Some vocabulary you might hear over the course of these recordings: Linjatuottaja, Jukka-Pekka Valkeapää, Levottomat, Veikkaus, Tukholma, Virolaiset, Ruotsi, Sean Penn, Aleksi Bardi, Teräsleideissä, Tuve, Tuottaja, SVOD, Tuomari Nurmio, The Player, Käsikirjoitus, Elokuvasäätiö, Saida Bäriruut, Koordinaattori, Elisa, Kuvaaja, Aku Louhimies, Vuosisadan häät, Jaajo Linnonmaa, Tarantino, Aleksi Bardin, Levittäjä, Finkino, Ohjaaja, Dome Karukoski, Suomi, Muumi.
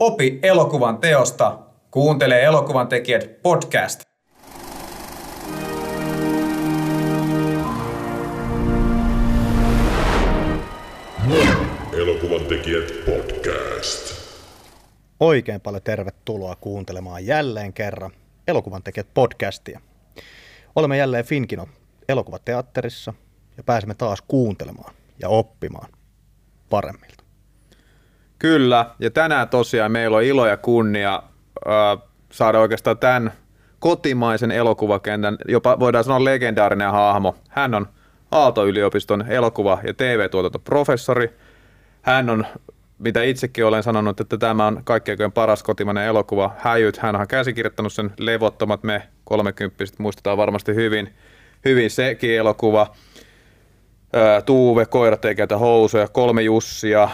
Opi elokuvan teosta. Kuuntele Elokuvan tekijät podcast. Elokuvan tekijät podcast. Oikein paljon tervetuloa kuuntelemaan jälleen kerran Elokuvan tekijät podcastia. Olemme jälleen Finkino elokuvateatterissa ja pääsemme taas kuuntelemaan ja oppimaan paremmilta. Kyllä, ja tänään tosiaan meillä on ilo ja kunnia saada oikeastaan tämän kotimaisen elokuvakentän, jopa voidaan sanoa legendaarinen hahmo. Hän on Aalto-yliopiston elokuva- ja TV-tuotantoprofessori. Hän on, mitä itsekin olen sanonut, että tämä on kaikkein paras kotimainen elokuva, Häijyt. Hän on käsikirjoittanut sen Levottomat, me 30-vuotiaat muistetaan varmasti hyvin sekin elokuva. Tuve, koirat ei käytä housuja, 3 Jussia,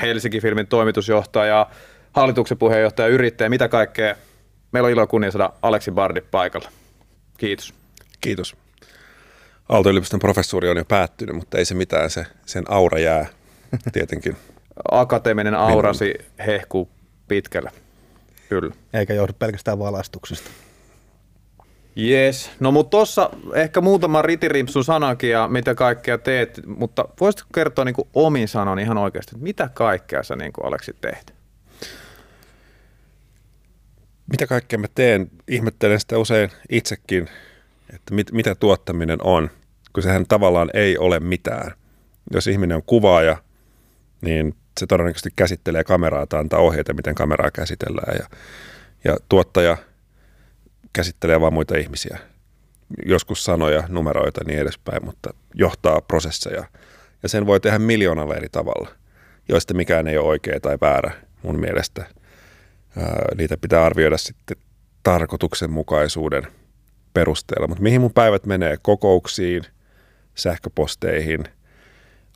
Helsingin filmin toimitusjohtaja, hallituksen puheenjohtaja, yrittäjä, mitä kaikkea. Meillä on ilo kunnia saada Aleksi Bardin paikalla. Kiitos. Kiitos. Aalto-yliopiston professuuri on jo päättynyt, mutta ei se mitään, sen aura jää tietenkin. Akateeminen aurasi hehkuu pitkällä, kyllä. Eikä johdu pelkästään valaistuksesta. Jes, no mutta tuossa ehkä muutama ritirimpsun sanakin ja mitä kaikkea teet, mutta voisitko kertoa niin kuin omin sanon ihan oikeasti, että mitä kaikkea sä niin kuin Aleksi teet? Mitä kaikkea mä teen? Ihmettelen sitä usein itsekin, että mitä tuottaminen on, kun sehän tavallaan ei ole mitään. Jos ihminen on kuvaaja, niin se todennäköisesti käsittelee kameraa tai antaa ohjeita, miten kameraa käsitellään ja tuottaja käsittelee vaan muita ihmisiä, joskus sanoja, numeroita ja niin edespäin, mutta johtaa prosesseja. Ja sen voi tehdä miljoonalla eri tavalla, joista mikään ei ole oikea tai väärä mun mielestä. Niitä pitää arvioida sitten tarkoituksenmukaisuuden perusteella. Mutta mihin mun päivät menee? Kokouksiin, sähköposteihin,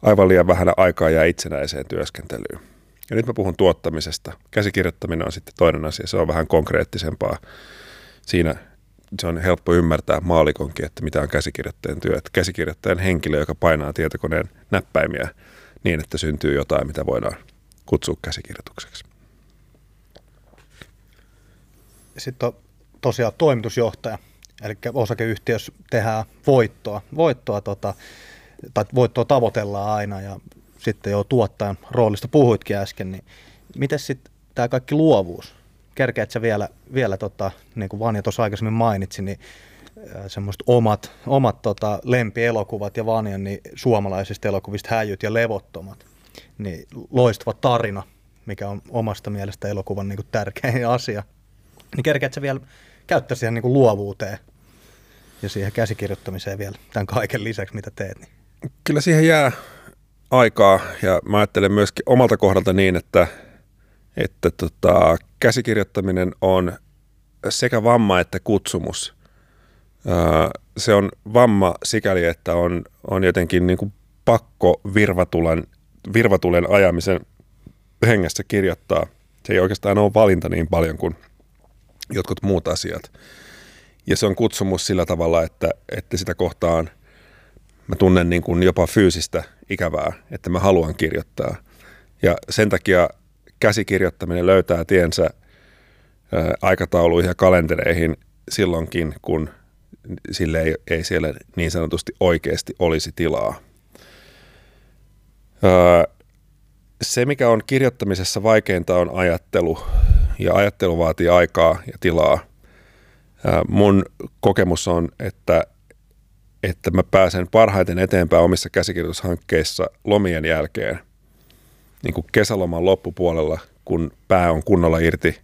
aivan liian vähän aikaa jää itsenäiseen työskentelyyn. Ja nyt mä puhun tuottamisesta. Käsikirjoittaminen on sitten toinen asia, se on vähän konkreettisempaa. Siinä se on helppo ymmärtää maalikonkin, että mitä on käsikirjoittajan työ. Että käsikirjoittajan henkilö, joka painaa tietokoneen näppäimiä niin, että syntyy jotain, mitä voidaan kutsua käsikirjoitukseksi. Sitten on tosiaan toimitusjohtaja, eli osakeyhtiössä tehdään voittoa tavoitellaan aina ja sitten jo tuottajan roolista puhuitkin äsken, niin miten sitten tämä kaikki luovuus? Kerkeät sä vielä niin kuin Vanja tuossa aikaisemmin mainitsi, niin semmoiset omat lempielokuvat ja Vanjan niin suomalaisista elokuvista Häijyt ja Levottomat, niin loistava tarina, mikä on omasta mielestä elokuvan niin kuin tärkein asia. Niin kerkeät sä vielä käyttää siihen niin kuin luovuuteen ja siihen käsikirjoittamiseen vielä tämän kaiken lisäksi, mitä teet? Niin. Kyllä siihen jää aikaa ja mä ajattelen myöskin omalta kohdalta niin, että käsikirjoittaminen on sekä vamma että kutsumus. Se on vamma sikäli, että on jotenkin niin kuin pakko virvatulen ajamisen hengessä kirjoittaa. Se ei oikeastaan ole valinta niin paljon kuin jotkut muut asiat. Ja se on kutsumus sillä tavalla, että sitä kohtaan mä tunnen niin kuin jopa fyysistä ikävää, että mä haluan kirjoittaa. Ja sen takia käsikirjoittaminen löytää tiensä aikatauluihin ja kalentereihin silloinkin, kun sille ei siellä niin sanotusti oikeasti olisi tilaa. Se, mikä on kirjoittamisessa vaikeinta, on ajattelu. Ja ajattelu vaatii aikaa ja tilaa. Mun kokemus on, että mä pääsen parhaiten eteenpäin omissa käsikirjoitushankkeissa lomien jälkeen. Niin kuin kesäloman loppupuolella, kun pää on kunnolla irti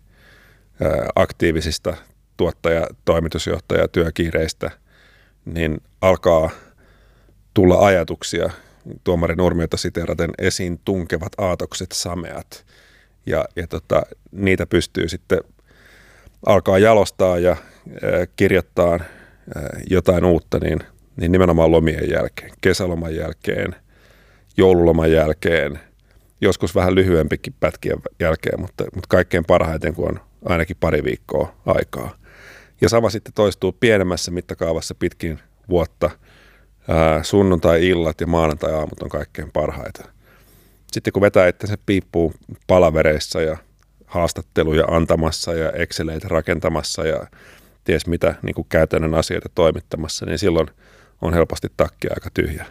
aktiivisista tuottaja-, toimitusjohtaja-, työkiireistä, niin alkaa tulla ajatuksia, Tuomari Nurmiota siteeraten, esiin tunkevat aatokset sameat. Ja niitä pystyy sitten alkaa jalostaa ja kirjoittaa jotain uutta, niin nimenomaan lomien jälkeen, kesäloman jälkeen, joululoman jälkeen, joskus vähän lyhyempikin pätkien jälkeen, mutta kaikkein parhaiten, kun on ainakin pari viikkoa aikaa. Ja sama sitten toistuu pienemmässä mittakaavassa pitkin vuotta. Sunnuntai-illat ja maanantai-aamut on kaikkein parhaita. Sitten kun vetää itsensä piippuun palavereissa ja haastatteluja antamassa ja Exceleitä rakentamassa ja ties mitä niin kuin käytännön asioita toimittamassa, niin silloin on helposti takki aika tyhjä.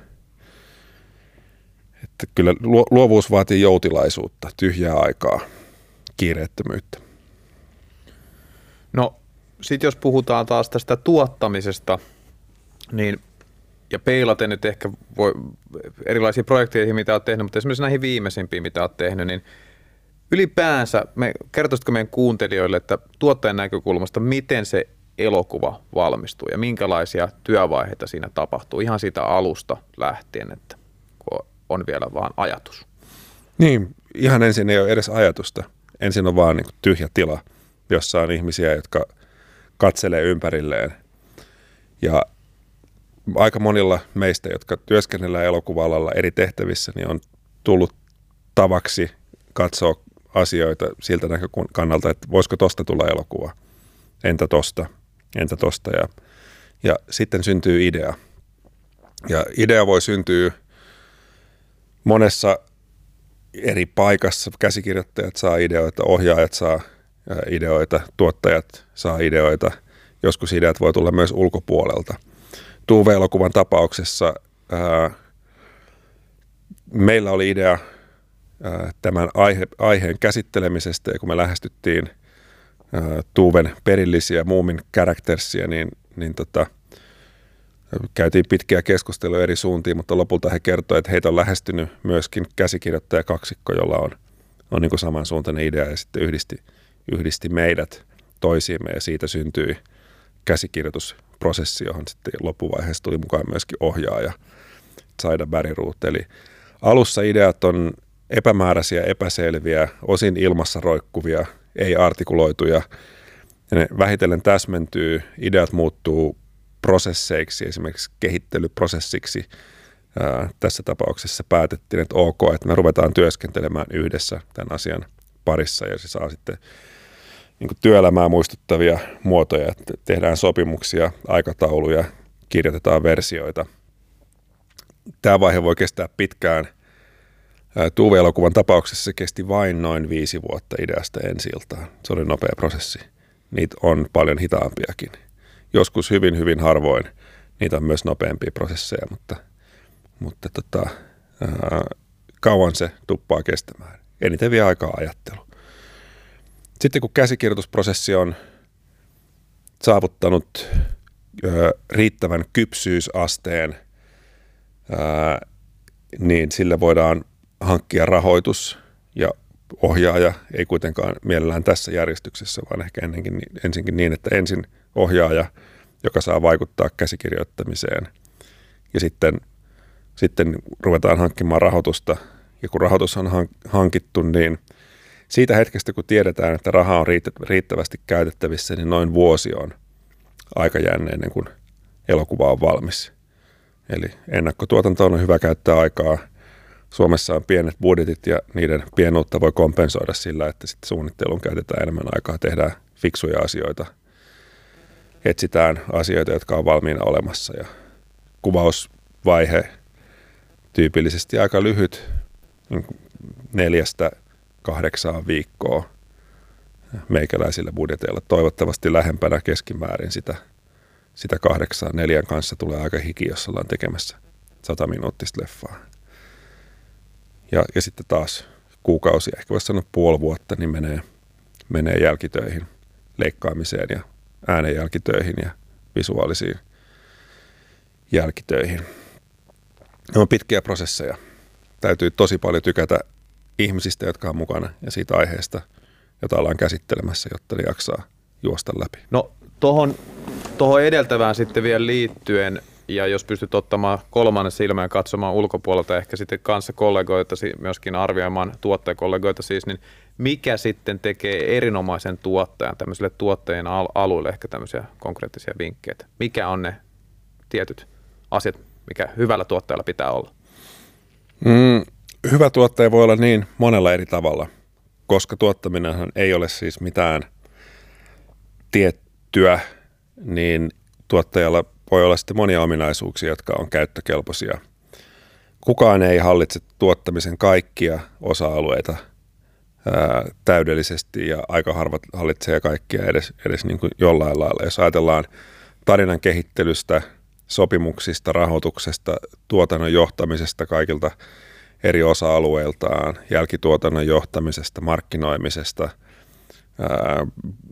Että kyllä luovuus vaatii joutilaisuutta, tyhjää aikaa, kiireettömyyttä. No sitten jos puhutaan taas tästä tuottamisesta, niin ja peilaten nyt ehkä erilaisiin projekteihin, mitä olet tehnyt, mutta esimerkiksi näihin viimeisimpiin, mitä olet tehnyt, niin ylipäänsä, kertoisitko meidän kuuntelijoille, että tuottajan näkökulmasta, miten se elokuva valmistuu ja minkälaisia työvaiheita siinä tapahtuu ihan siitä alusta lähtien, että kun on vielä vaan ajatus? Niin, ihan ensin ei ole edes ajatusta. Ensin on vaan niin kuin tyhjä tila, jossa on ihmisiä, jotka katselee ympärilleen. Ja aika monilla meistä, jotka työskennellään elokuva-alalla eri tehtävissä, niin on tullut tavaksi katsoa asioita siltä näkökannalta, että voisiko tosta tulla elokuva, entä tosta. Ja sitten syntyy idea. Ja idea voi syntyä monessa eri paikassa. Käsikirjoittajat saa ideoita, ohjaajat saa ideoita, tuottajat saa ideoita. Joskus ideat voi tulla myös ulkopuolelta. Tuve-elokuvan tapauksessa meillä oli idea tämän aiheen käsittelemisestä, ja kun me lähestyttiin Tuven perillisiä Muumin charactersia, niin käytiin pitkiä keskusteluja eri suuntiin, mutta lopulta he kertoivat, että heitä on lähestynyt myöskin käsikirjoittaja kaksikko, jolla on niin kuin samansuuntainen idea, ja sitten yhdisti meidät toisiimme, ja siitä syntyi käsikirjoitusprosessi, johon sitten loppuvaiheessa tuli mukaan myöskin ohjaaja Saida Bäriruut. Eli alussa ideat on epämääräisiä, epäselviä, osin ilmassa roikkuvia, ei artikuloituja. Ja ne vähitellen täsmentyy, ideat muuttuu prosesseiksi, esimerkiksi kehittelyprosessiksi. Tässä tapauksessa päätettiin, että ok, että me ruvetaan työskentelemään yhdessä tämän asian parissa, ja se saa sitten niin kuin työelämää muistuttavia muotoja, että tehdään sopimuksia, aikatauluja, kirjoitetaan versioita. Tämä vaihe voi kestää pitkään. Tuve-elokuvan tapauksessa se kesti vain noin 5 vuotta ideasta ensi-iltaan. Se oli nopea prosessi. Niitä on paljon hitaampiakin. Joskus hyvin, hyvin harvoin. Niitä on myös nopeampia prosesseja, mutta kauan se tuppaa kestämään. Eniten vie aikaa ajattelu. Sitten kun käsikirjoitusprosessi on saavuttanut riittävän kypsyysasteen, niin sille voidaan hankkia rahoitus, ja ohjaaja ei kuitenkaan mielellään tässä järjestyksessä, vaan ehkä ensinkin niin, että ensin ohjaaja, joka saa vaikuttaa käsikirjoittamiseen, ja sitten ruvetaan hankkimaan rahoitusta, ja kun rahoitus on hankittu, niin siitä hetkestä, kun tiedetään, että rahaa on riittävästi käytettävissä, niin noin vuosi on aikajänne ennen kuin elokuva on valmis. Eli ennakkotuotantoon on hyvä käyttää aikaa. Suomessa on pienet budjetit, ja niiden pienuutta voi kompensoida sillä, että sitten suunnitteluun käytetään enemmän aikaa, tehdään fiksuja asioita, etsitään asioita, jotka on valmiina olemassa. Ja kuvausvaihe tyypillisesti aika lyhyt, 4-8 viikkoa meikäläisillä budjeteilla. Toivottavasti lähempänä keskimäärin sitä 8-4 kanssa tulee aika hiki, jos ollaan tekemässä 100-minuuttista leffaa. Ja sitten taas kuukausi, ehkä voisi sanoa puoli vuotta, niin menee jälkitöihin, leikkaamiseen ja äänen jälkitöihin ja visuaalisiin jälkitöihin. Ne on pitkiä prosesseja. Täytyy tosi paljon tykätä ihmisistä, jotka on mukana, ja siitä aiheesta, jota ollaan käsittelemässä, jotta ne jaksaa juosta läpi. No tohon edeltävään sitten vielä liittyen, ja jos pystyt ottamaan kolmannen silmään katsomaan ulkopuolelta, ehkä sitten kanssa kollegoita, myöskin arvioimaan tuottajakollegoita siis, niin mikä sitten tekee erinomaisen tuottajan tämmöiselle tuottajien alueelle, ehkä tämmöisiä konkreettisia vinkkejä? Mikä on ne tietyt asiat, mikä hyvällä tuottajalla pitää olla? Hyvä tuottaja voi olla niin monella eri tavalla, koska tuottaminenhan ei ole siis mitään tiettyä, niin tuottajalla voi olla sitten monia ominaisuuksia, jotka on käyttökelpoisia. Kukaan ei hallitse tuottamisen kaikkia osa-alueita täydellisesti ja aika harvat hallitsee kaikkia edes niin kuin jollain lailla. Jos ajatellaan tarinan kehittelystä, sopimuksista, rahoituksesta, tuotannon johtamisesta kaikilta eri osa-alueiltaan, jälkituotannon johtamisesta, markkinoimisesta,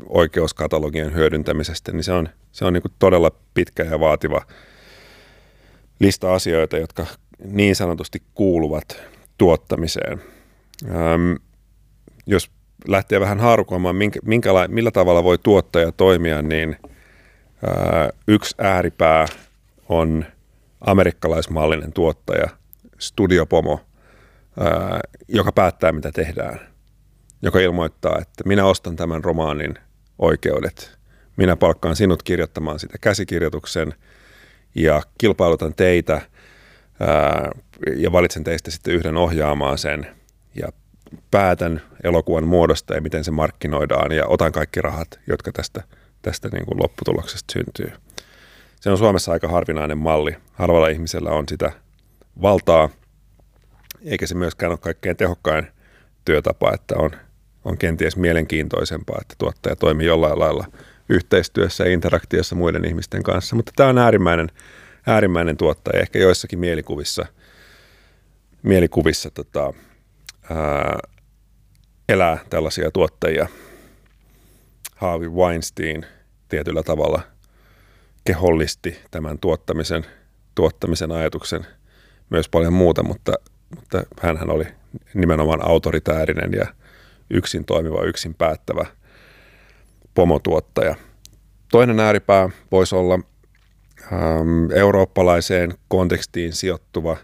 oikeuskatalogien hyödyntämisestä, niin se on niin kuin todella pitkä ja vaativa lista asioita, jotka niin sanotusti kuuluvat tuottamiseen. Jos lähtee vähän haarukoimaan, millä tavalla voi tuottaja toimia, niin yksi ääripää on amerikkalaismallinen tuottaja, studiopomo, joka päättää mitä tehdään, joka ilmoittaa, että minä ostan tämän romaanin oikeudet, minä palkkaan sinut kirjoittamaan sitä käsikirjoituksen ja kilpailutan teitä ja valitsen teistä sitten yhden ohjaamaan sen ja päätän elokuvan muodosta ja miten se markkinoidaan ja otan kaikki rahat, jotka tästä niin kuin lopputuloksesta syntyy. Se on Suomessa aika harvinainen malli. Harvalla ihmisellä on sitä valtaa, eikä se myöskään ole kaikkein tehokkain työtapa, että on kenties mielenkiintoisempaa, että tuottaja toimii jollain lailla yhteistyössä ja interaktiossa muiden ihmisten kanssa. Mutta tämä on äärimmäinen tuottaja, ehkä joissakin mielikuvissa elää tällaisia tuottajia. Harvey Weinstein tietyllä tavalla kehollisti tämän tuottamisen ajatuksen, myös paljon muuta, mutta hänhän oli nimenomaan autoritäärinen ja yksin toimiva, yksin päättävä pomotuottaja. Toinen ääripää voisi olla eurooppalaiseen kontekstiin sijoittuva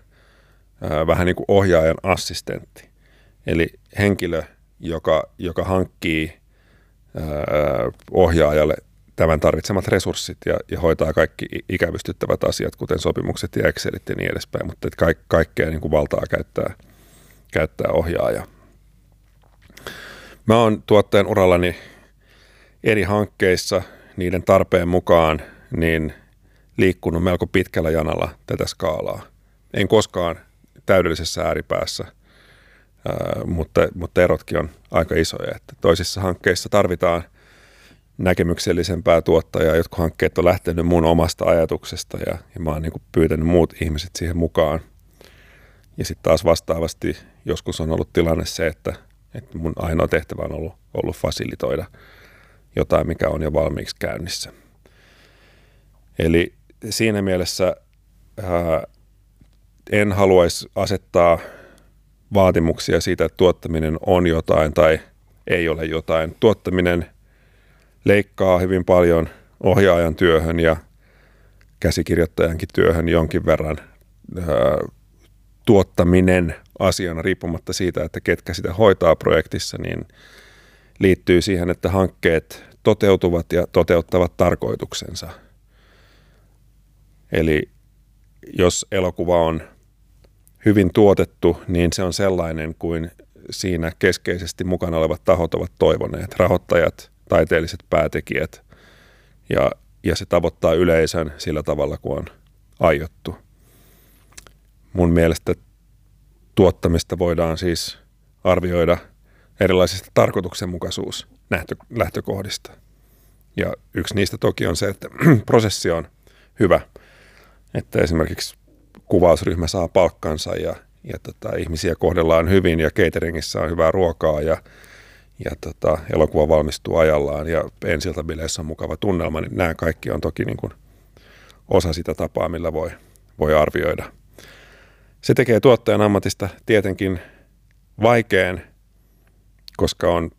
vähän niin kuin ohjaajan assistentti. Eli henkilö, joka hankkii ohjaajalle tämän tarvitsemat resurssit ja hoitaa kaikki ikävystyttävät asiat, kuten sopimukset ja Excelit ja niin edespäin, mutta kaikkea niin kuin valtaa käyttää ohjaaja. Mä oon tuottajan urallani eri hankkeissa niiden tarpeen mukaan niin liikkunut melko pitkällä janalla tätä skaalaa. En koskaan täydellisessä ääripäässä, mutta erotkin on aika isoja. Että toisissa hankkeissa tarvitaan näkemyksellisempää tuottajaa. Jotkut hankkeet on lähtenyt mun omasta ajatuksesta ja mä oon niin kuin pyytänyt muut ihmiset siihen mukaan. Ja sitten taas vastaavasti joskus on ollut tilanne se, että mun ainoa tehtävä on ollut fasilitoida jotain, mikä on jo valmiiksi käynnissä. Eli siinä mielessä en haluaisi asettaa vaatimuksia siitä, että tuottaminen on jotain tai ei ole jotain. Tuottaminen leikkaa hyvin paljon ohjaajan työhön ja käsikirjoittajankin työhön jonkin verran. Tuottaminen asiana riippumatta siitä, että ketkä sitä hoitaa projektissa, niin liittyy siihen, että hankkeet toteutuvat ja toteuttavat tarkoituksensa. Eli jos elokuva on hyvin tuotettu, niin se on sellainen kuin siinä keskeisesti mukana olevat tahot ovat toivoneet. Rahoittajat, taiteelliset päätekijät ja se tavoittaa yleisön sillä tavalla, kuin on aiottu. Mun mielestä tuottamista voidaan siis arvioida erilaisista tarkoituksenmukaisuuslähtökohdista. Ja yksi niistä toki on se, että prosessi on hyvä, että esimerkiksi kuvausryhmä saa palkkansa ja ihmisiä kohdellaan hyvin ja cateringissä on hyvää ruokaa ja elokuva valmistuu ajallaan ja ensi-iltabileissä on mukava tunnelma, niin nämä kaikki on toki niin kuin osa sitä tapaa, millä voi arvioida. Se tekee tuottajan ammatista tietenkin vaikean, koska on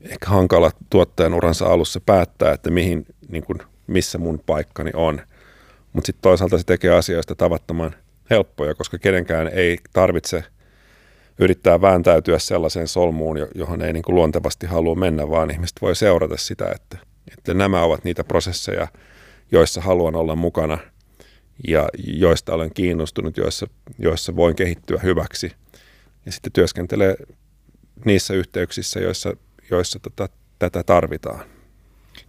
ehkä hankala tuottajan uransa alussa päättää, että mihin, niin kuin, missä mun paikkani on. Mutta sitten toisaalta se tekee asioista tavattoman helppoja, koska kenenkään ei tarvitse yrittää vääntäytyä sellaiseen solmuun, johon ei niin kuin luontevasti halua mennä, vaan ihmiset voi seurata sitä, että nämä ovat niitä prosesseja, joissa haluan olla mukana ja joista olen kiinnostunut, joissa voin kehittyä hyväksi. Ja sitten työskentelee niissä yhteyksissä, joissa tätä tarvitaan.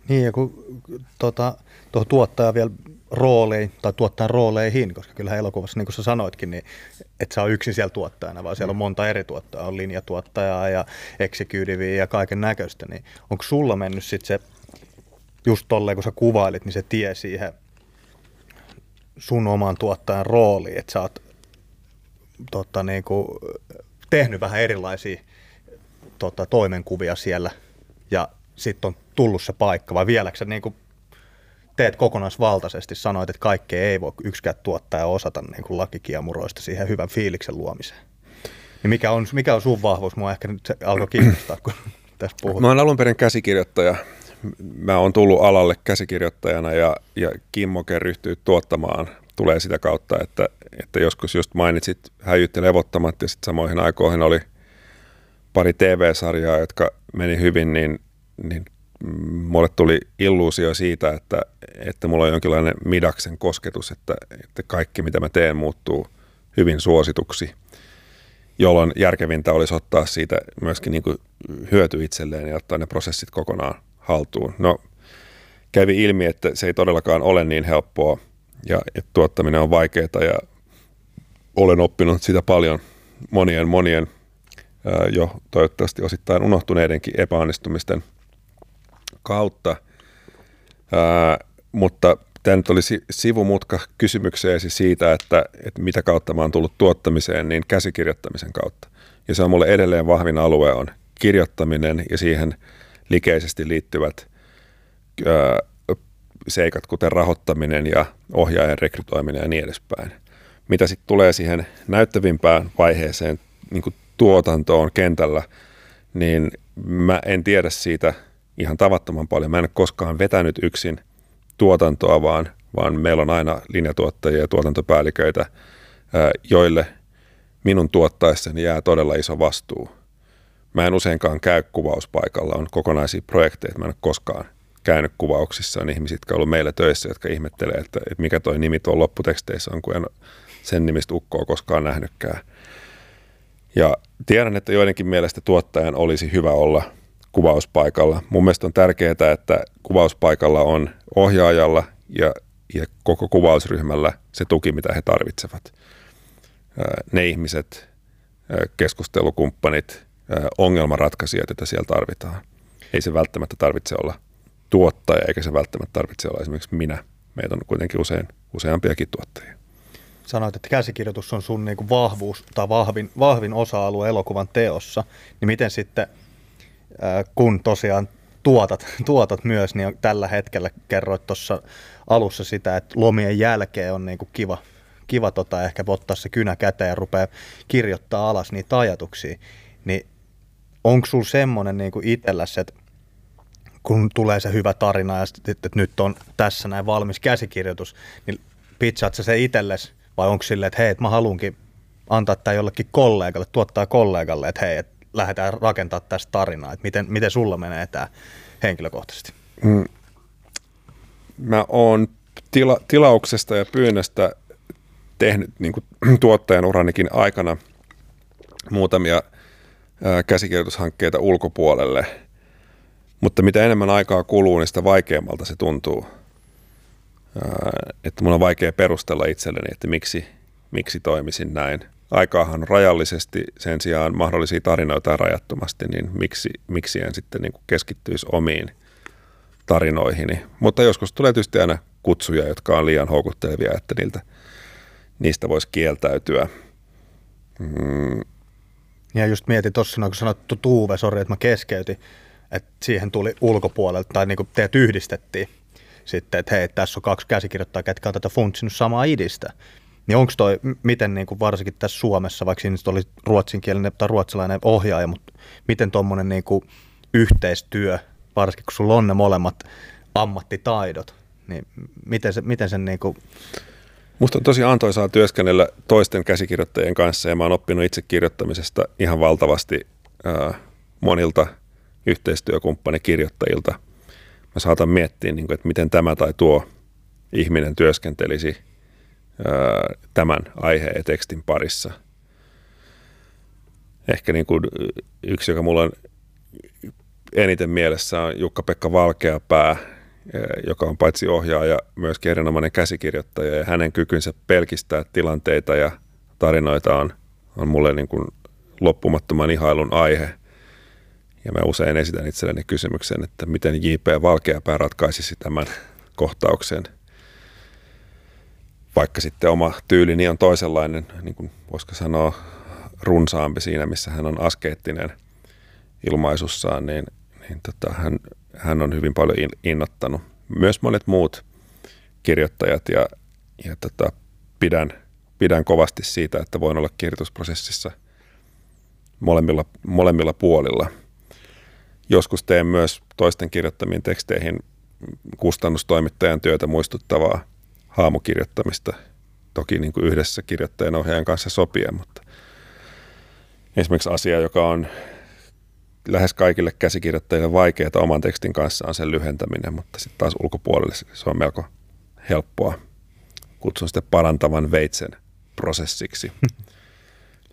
Niin, ja kun tuohon tuottaja vielä rooleihin, tai tuottajan rooleihin, koska kyllähän elokuvassa, niin kuin sä sanoitkin, niin et sä ole yksin siellä tuottajana, vaan siellä on monta eri tuottajaa, on linjatuottajaa ja executiveä ja kaiken näköistä, niin onko sulla mennyt sitten se, just tolleen kun sä kuvailit, niin se tie siihen sun oman tuottajan rooliin, että sä oot niin kuin tehnyt vähän erilaisia toimenkuvia siellä ja sitten on tullut se paikka, vai vieläkö sä niin kuin teet kokonaisvaltaisesti, sanoit, että kaikkea ei voi yksikään tuottaja osata niin kuin lakikiemuroista siihen hyvän fiiliksen luomiseen. Niin mikä on sun vahvuus? Mua ehkä nyt alkoi kiinnostaa, kun tässä puhutaan. Mä oon alun perin käsikirjoittaja. Mä oon tullut alalle käsikirjoittajana ja kimmoke ryhtyy tuottamaan. Tulee sitä kautta, että joskus just mainitsit Häijyt ja Levottomat ja sitten samoihin aikoihin oli pari TV-sarjaa, jotka meni hyvin, niin mulle tuli illuusio siitä, että mulla on jonkinlainen Midaksen kosketus, että kaikki mitä mä teen muuttuu hyvin suosituksi, jolloin järkevintä olisi ottaa siitä myöskin niin kuin hyöty itselleen ja ottaa ne prosessit kokonaan haltuun. No, kävi ilmi, että se ei todellakaan ole niin helppoa ja että tuottaminen on vaikeaa ja olen oppinut sitä paljon monien jo toivottavasti osittain unohtuneidenkin epäonnistumisten kautta, mutta tämä nyt oli sivumutka kysymykseesi siitä, että mitä kautta mä oon tullut tuottamiseen, niin käsikirjoittamisen kautta. Ja se on mulle edelleen vahvin alue on kirjoittaminen ja siihen likeisesti liittyvät seikat, kuten rahoittaminen ja ohjaajan rekrytoiminen ja niin edespäin. Mitä sitten tulee siihen näyttävimpään vaiheeseen, niin kuin tuotantoon kentällä, niin mä en tiedä siitä ihan tavattoman paljon. Mä en ole koskaan vetänyt yksin tuotantoa, vaan meillä on aina linjatuottajia ja tuotantopäälliköitä, joille minun tuottaessani jää todella iso vastuu. Mä en useinkaan käy kuvauspaikalla, on kokonaisia projekteja, mä en ole koskaan käynyt kuvauksissa, on ihmisiä, jotka on ollut meillä töissä, jotka ihmettelee, että mikä toi nimi tuon lopputeksteissä on, kun en sen nimistä ukkoa koskaan nähnytkään. Ja tiedän, että joidenkin mielestä tuottajan olisi hyvä olla kuvauspaikalla. Mun mielestä on tärkeää, että kuvauspaikalla on ohjaajalla ja koko kuvausryhmällä se tuki, mitä he tarvitsevat. Ne ihmiset, keskustelukumppanit, ongelmanratkaisijat, joita siellä tarvitaan. Ei se välttämättä tarvitse olla tuottaja, eikä se välttämättä tarvitse olla esimerkiksi minä. Meitä on kuitenkin useampiakin tuottajia. Sanoit, että käsikirjoitus on sun niinku vahvuus tai vahvin osa-alue elokuvan teossa, niin miten sitten, kun tosiaan tuotat myös, niin tällä hetkellä kerroit tuossa alussa sitä, että lomien jälkeen on niinku kiva ehkä ottaa se kynä käteen ja rupeaa kirjoittaa alas niitä ajatuksia, niin onko sulla semmoinen niinku itselläsi, että kun tulee se hyvä tarina ja sitten, että nyt on tässä näin valmis käsikirjoitus, niin pitsaat sä se itsellesi vai onko silleen, että hei, että mä haluankin antaa tämä jollekin kollegalle, tuottaa kollegalle, että hei, että lähdetään rakentamaan tästä tarinaa, että miten sulla menee tämä henkilökohtaisesti? Mä oon tilauksesta ja pyynnöstä tehnyt niin kuin tuottajan uranikin aikana muutamia käsikirjoitushankkeita ulkopuolelle, mutta mitä enemmän aikaa kuluu, niin sitä vaikeammalta se tuntuu. Että mun on vaikea perustella itselleni, että miksi toimisin näin. Aikaahan on rajallisesti, sen sijaan mahdollisia tarinoita rajattomasti, niin miksi en sitten niin kuin keskittyisi omiin tarinoihini. Mutta joskus tulee tietysti aina kutsuja, jotka on liian houkuttelevia, että niistä voisi kieltäytyä. Ja just mietin tuossa, kun sanottu Tuve, sori, että mä keskeytin, että siihen tuli ulkopuolelta tai niin kuin teet yhdistettiin. Sitten, että hei, tässä on kaksi käsikirjoittajaa, ketkä on tätä funtsinut samaa idistä. Niin onko toi, miten niin kuin varsinkin tässä Suomessa, vaikka siinä oli ruotsinkielinen tai ruotsalainen ohjaaja, mutta miten tuommoinen niin kuin yhteistyö, varsinkin kun sulla on ne molemmat ammattitaidot, niin miten sen niin kuin... Musta on tosi antoisaa työskennellä toisten käsikirjoittajien kanssa ja mä oon oppinut itse kirjoittamisesta ihan valtavasti monilta yhteistyökumppanikirjoittajilta. Mä saatan miettiä, että miten tämä tai tuo ihminen työskentelisi tämän aiheen ja tekstin parissa. Ehkä yksi, joka mulla on eniten mielessä on Jukka-Pekka Valkeapää, joka on paitsi ohjaaja, myöskin erinomainen käsikirjoittaja, ja hänen kykynsä pelkistää tilanteita ja tarinoita on mulle niin kuin loppumattoman ihailun aihe. Ja mä usein esitän itselleni kysymyksen, että miten J.P. Valkeapää ratkaisisi tämän kohtauksen. Vaikka sitten oma tyylini on toisenlainen, niin kuin voisiko sanoa runsaampi siinä, missä hän on askeettinen ilmaisussaan, hän on hyvin paljon innoittanut. Myös monet muut kirjoittajat ja pidän kovasti siitä, että voin olla kirjoitusprosessissa molemmilla puolilla. Joskus teen myös toisten kirjoittamiin teksteihin kustannustoimittajan työtä muistuttavaa haamukirjoittamista. Toki niin kuin yhdessä kirjoittajan ohjaajan kanssa sopien, mutta esimerkiksi asia, joka on lähes kaikille käsikirjoittajille vaikeaa oman tekstin kanssa, on sen lyhentäminen, mutta sitten taas ulkopuolelle se on melko helppoa. Kutsun sitä parantavan veitsen prosessiksi.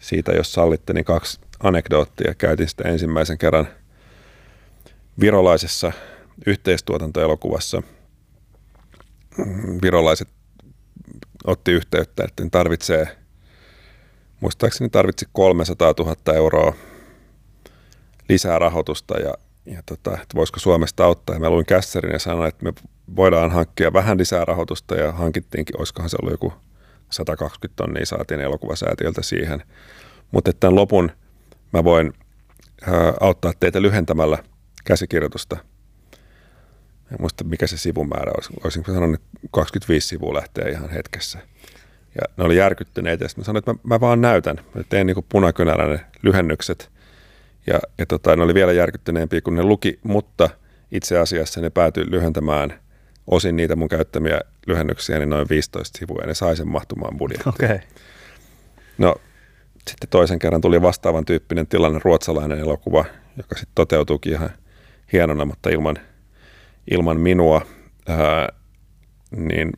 Siitä, jos sallitte, niin 2 anekdoottia. Käytin sitä ensimmäisen kerran virolaisessa yhteistuotantoelokuvassa. Virolaiset otti yhteyttä, että tarvitsi 300 000 € lisää rahoitusta ja että voisiko Suomesta auttaa. Ja mä luin kässärin ja sanoin, että me voidaan hankkia vähän lisää rahoitusta, ja hankittiinkin, olisikohan se ollut joku 120 000 €, saatiin Elokuvasäätiöltä siihen. Mutta tämän lopun mä voin auttaa teitä lyhentämällä käsikirjoitusta. En muista, mikä se sivumäärä olisi. Olisinko sanonut, että 25 sivua lähtee ihan hetkessä. Ja ne oli järkyttyneitä. Sitten mä sanoin, että mä vaan näytän. Mä tein niin kuin punakynällä ne lyhennykset. Ja ne oli vielä järkyttyneempiä, kun ne luki, mutta itse asiassa ne päätyi lyhentämään osin niitä mun käyttämiä lyhennyksiä, niin noin 15 sivua, ja ne sai sen mahtumaan budjettiin. Okay. No, sitten toisen kerran tuli vastaavan tyyppinen tilanne, ruotsalainen elokuva, joka sitten toteutuikin ihan hienona, mutta ilman minua, niin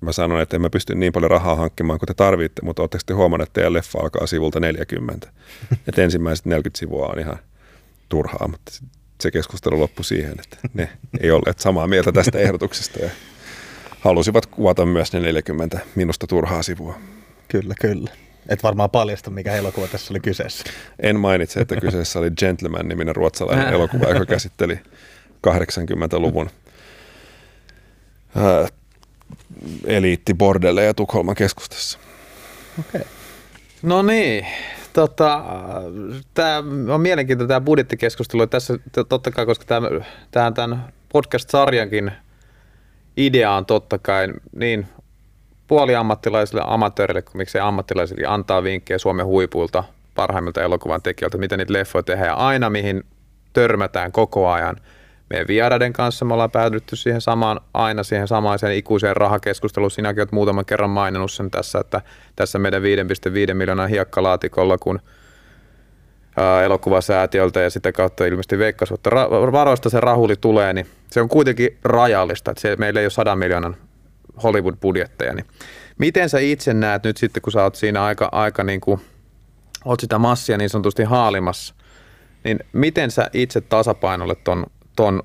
mä sanoin, että en mä pysty niin paljon rahaa hankkimaan kuin te tarvitte, mutta ootteko te huomanneet, että teidän leffa alkaa sivulta 40. Että ensimmäiset 40 sivua on ihan turhaa, mutta se keskustelu loppui siihen, että ne ei olleet samaa mieltä tästä ehdotuksesta ja halusivat kuvata myös ne 40 minusta turhaa sivua. Kyllä, kyllä. Et varmaan paljasta, mikä elokuva tässä oli kyseessä. En mainitse, että kyseessä oli Gentleman-niminen ruotsalainen elokuva, joka käsitteli 80-luvun eliittibordeleja Tukholman keskustassa. Okei. No niin, tämä on mielenkiintoinen tämä budjettikeskustelu. Tässä totta kai, koska tämän podcast-sarjankin idea on totta kai niin puoliammattilaisille, amatöörille kuin miksei ammattilaisille antaa vinkkejä Suomen huipulta, parhaimmilta elokuvan tekijöiltä, miten niitä leffoja tehdään ja aina mihin törmätään koko ajan. Meidän vieraiden kanssa me ollaan päädytty siihen samaan, aina siihen samaiseen ikuiseen rahakeskusteluun. Sinäkin olet muutaman kerran maininnut sen tässä, että tässä meidän 5,5 miljoonan hiekkalaatikolla, kun Elokuvasäätiöltä ja sitä kautta ilmeisesti Veikkaus, että varoista se rahuli tulee, niin se on kuitenkin rajallista. Että meillä ei ole 100 miljoonan Hollywood-budjetteja. Niin miten sä itse näet nyt sitten, kun sä oot siinä aika niin kuin, oot sitä massia niin sanotusti haalimassa, niin miten sä itse tasapainoilet ton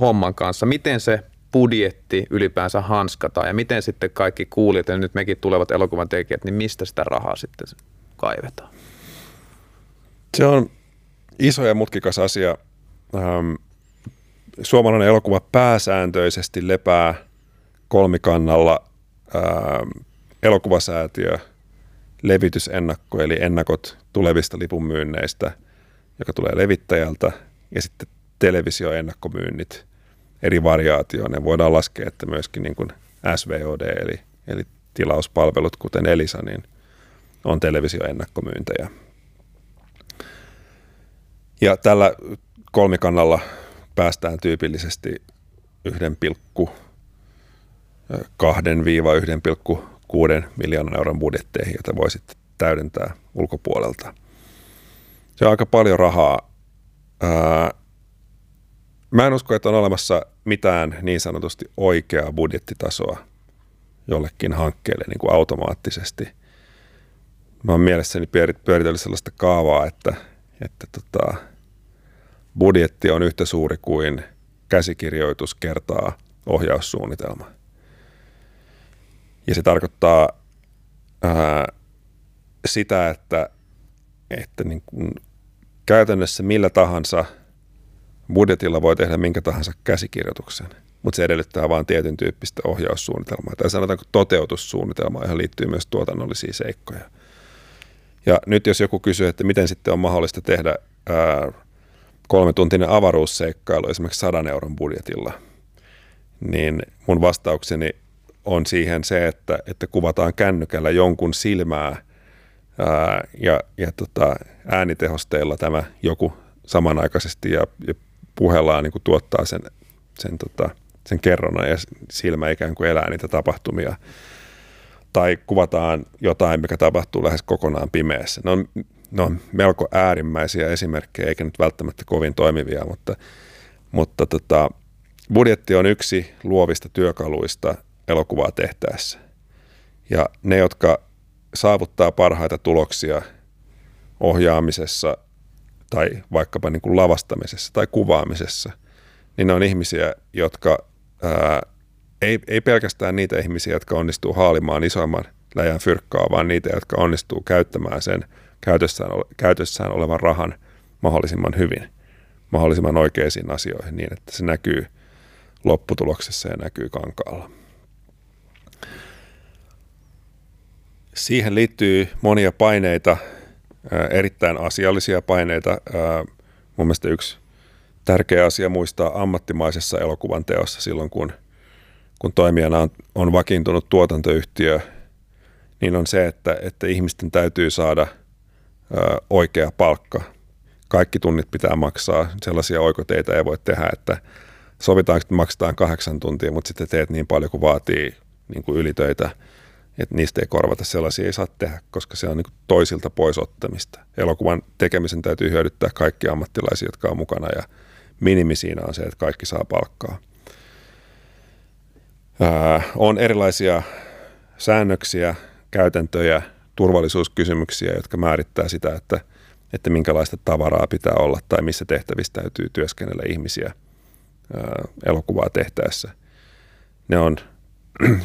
homman kanssa, miten se budjetti ylipäänsä hanskataan ja miten sitten kaikki kuulijat ja nyt mekin tulevat elokuvan tekijät, niin mistä sitä rahaa sitten kaivetaan? Se on iso ja mutkikas asia. Suomalainen elokuva pääsääntöisesti lepää kolmikannalla Elokuvasäätiö, levitysennakko eli ennakot tulevista lipunmyynneistä, joka tulee Levittäjältä, ja sitten televisioennakkomyynnit eri variaatioon. Ne voidaan laskea, että myöskin niin kuin SVOD, eli tilauspalvelut, kuten Elisa, niin on televisioennakkomyyntejä. Ja tällä kolmikannalla päästään tyypillisesti 1,2–1,6 miljoonan euron budjetteihin, jota voi sitten täydentää ulkopuolelta. Se on aika paljon rahaa. Mä en usko, että on olemassa mitään niin sanotusti oikeaa budjettitasoa jollekin hankkeelle niin kuin automaattisesti. Mä oon mielessäni pyöritellyt sellaista kaavaa, että budjetti on yhtä suuri kuin käsikirjoitus kertaa ohjaussuunnitelma. Ja se tarkoittaa sitä, että niin kuin käytännössä millä tahansa budjetilla voi tehdä minkä tahansa käsikirjoituksen, mutta se edellyttää vain tietyn tyyppistä ohjaussuunnitelmaa. Tai sanotaanko toteutussuunnitelmaa, johon liittyy myös tuotannollisia seikkoja. Ja nyt jos joku kysyy, että miten sitten on mahdollista tehdä 3-tuntinen avaruusseikkailu esimerkiksi 100 euron budjetilla, niin mun vastaukseni on siihen se, että kuvataan kännykällä jonkun silmää ja äänitehosteilla tämä joku samanaikaisesti ja puhellaan niin kuin tuottaa sen kerronnan ja silmä ikään kuin elää niitä tapahtumia. Tai kuvataan jotain, mikä tapahtuu lähes kokonaan pimeässä. Ne on melko äärimmäisiä esimerkkejä, eikä nyt välttämättä kovin toimivia, mutta budjetti on yksi luovista työkaluista elokuvaa tehtäessä. Ja ne, jotka saavuttaa parhaita tuloksia ohjaamisessa tai vaikkapa niin kuin lavastamisessa tai kuvaamisessa, niin ne on ihmisiä, jotka... Ei pelkästään niitä ihmisiä, jotka onnistuu haalimaan isomman läjän fyrkkaa, vaan niitä, jotka onnistuu käyttämään sen käytössään olevan rahan mahdollisimman hyvin, mahdollisimman oikeisiin asioihin niin, että se näkyy lopputuloksessa ja näkyy kankaalla. Siihen liittyy monia paineita, erittäin asiallisia paineita. Mun mielestä yksi tärkeä asia muistaa ammattimaisessa elokuvan teossa silloin, kun toimijana on vakiintunut tuotantoyhtiö, niin on se, että ihmisten täytyy saada oikea palkka. Kaikki tunnit pitää maksaa, sellaisia oikoteita ei voi tehdä, että sovitaanko, että maksetaan 8 tuntia, mutta sitten teet niin paljon kuin vaatii niin kuin ylitöitä, että niistä ei korvata. Sellaisia ei saa tehdä, koska se on niin kuin toisilta pois ottamista. Elokuvan tekemisen täytyy hyödyttää kaikki ammattilaisia, jotka on mukana, ja minimi siinä on se, että kaikki saa palkkaa. On erilaisia säännöksiä, käytäntöjä, turvallisuuskysymyksiä, jotka määrittää sitä, että minkälaista tavaraa pitää olla tai missä tehtävissä täytyy työskennellä ihmisiä elokuvaa tehtäessä. Ne on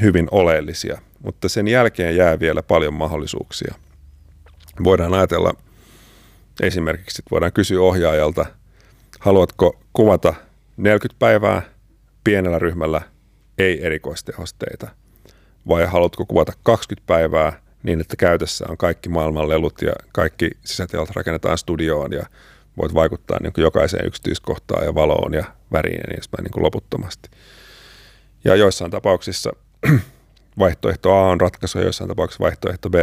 hyvin oleellisia, mutta sen jälkeen jää vielä paljon mahdollisuuksia. Voidaan ajatella esimerkiksi, että voidaan kysyä ohjaajalta, haluatko kuvata 40 päivää pienellä ryhmällä, ei erikoistehosteita, vai haluatko kuvata 20 päivää niin, että käytössä on kaikki maailman lelut ja kaikki sisätilat rakennetaan studioon ja voit vaikuttaa niin kuin jokaiseen yksityiskohtaan ja valoon ja väriin ja niin edespäin niin kuin loputtomasti. Ja joissain tapauksissa vaihtoehto A on ratkaisu ja joissain tapauksissa vaihtoehto B.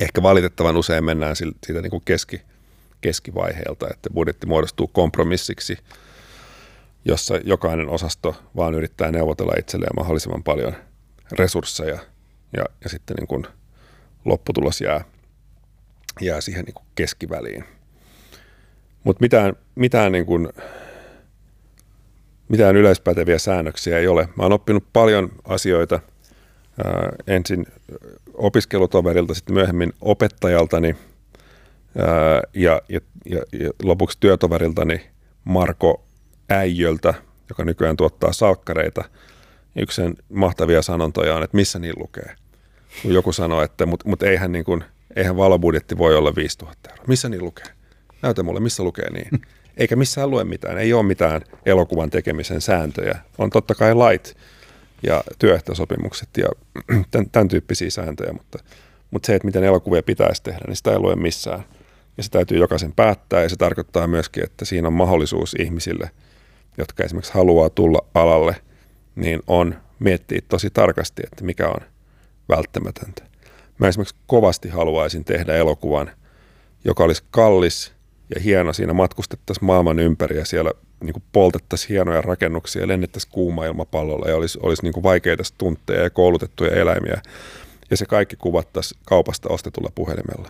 Ehkä valitettavan usein mennään siitä niin kuin keskivaiheelta, että budjetti muodostuu kompromissiksi, jossa jokainen osasto vaan yrittää neuvotella itselleen mahdollisimman paljon resursseja ja sitten niin kuin lopputulos jää siihen niin kuin keskiväliin. Mutta mitään yleispäteviä säännöksiä ei ole. Mä oon oppinut paljon asioita ensin opiskelutoverilta, sitten myöhemmin opettajaltani ja lopuksi työtoveriltani Marko Äijöltä, joka nykyään tuottaa salkkareita. Yksi sen mahtavia sanontoja on, että missä niin lukee. Kun joku sanoo, että mut eihän valobudjetti voi olla 5 000 euroa. Missä niin lukee? Näytä mulle, missä lukee niin. Eikä missään lue mitään. Ei ole mitään elokuvan tekemisen sääntöjä. On totta kai lait ja työehtosopimukset ja tämän tyyppisiä sääntöjä, mutta se, että miten elokuvia pitäisi tehdä, niin sitä ei lue missään. Ja se täytyy jokaisen päättää, ja se tarkoittaa myöskin, että siinä on mahdollisuus ihmisille, jotka esimerkiksi haluaa tulla alalle, niin on miettiä tosi tarkasti, että mikä on välttämätöntä. Mä esimerkiksi kovasti haluaisin tehdä elokuvan, joka olisi kallis ja hieno. Siinä matkustettaisiin maailman ympäri ja siellä niin kuin poltettaisiin hienoja rakennuksia ja lennettäisiin kuuma ilmapallolla ja olisi niin kuin vaikeita stuntteja ja koulutettuja eläimiä. Ja se kaikki kuvattaisiin kaupasta ostetulla puhelimella.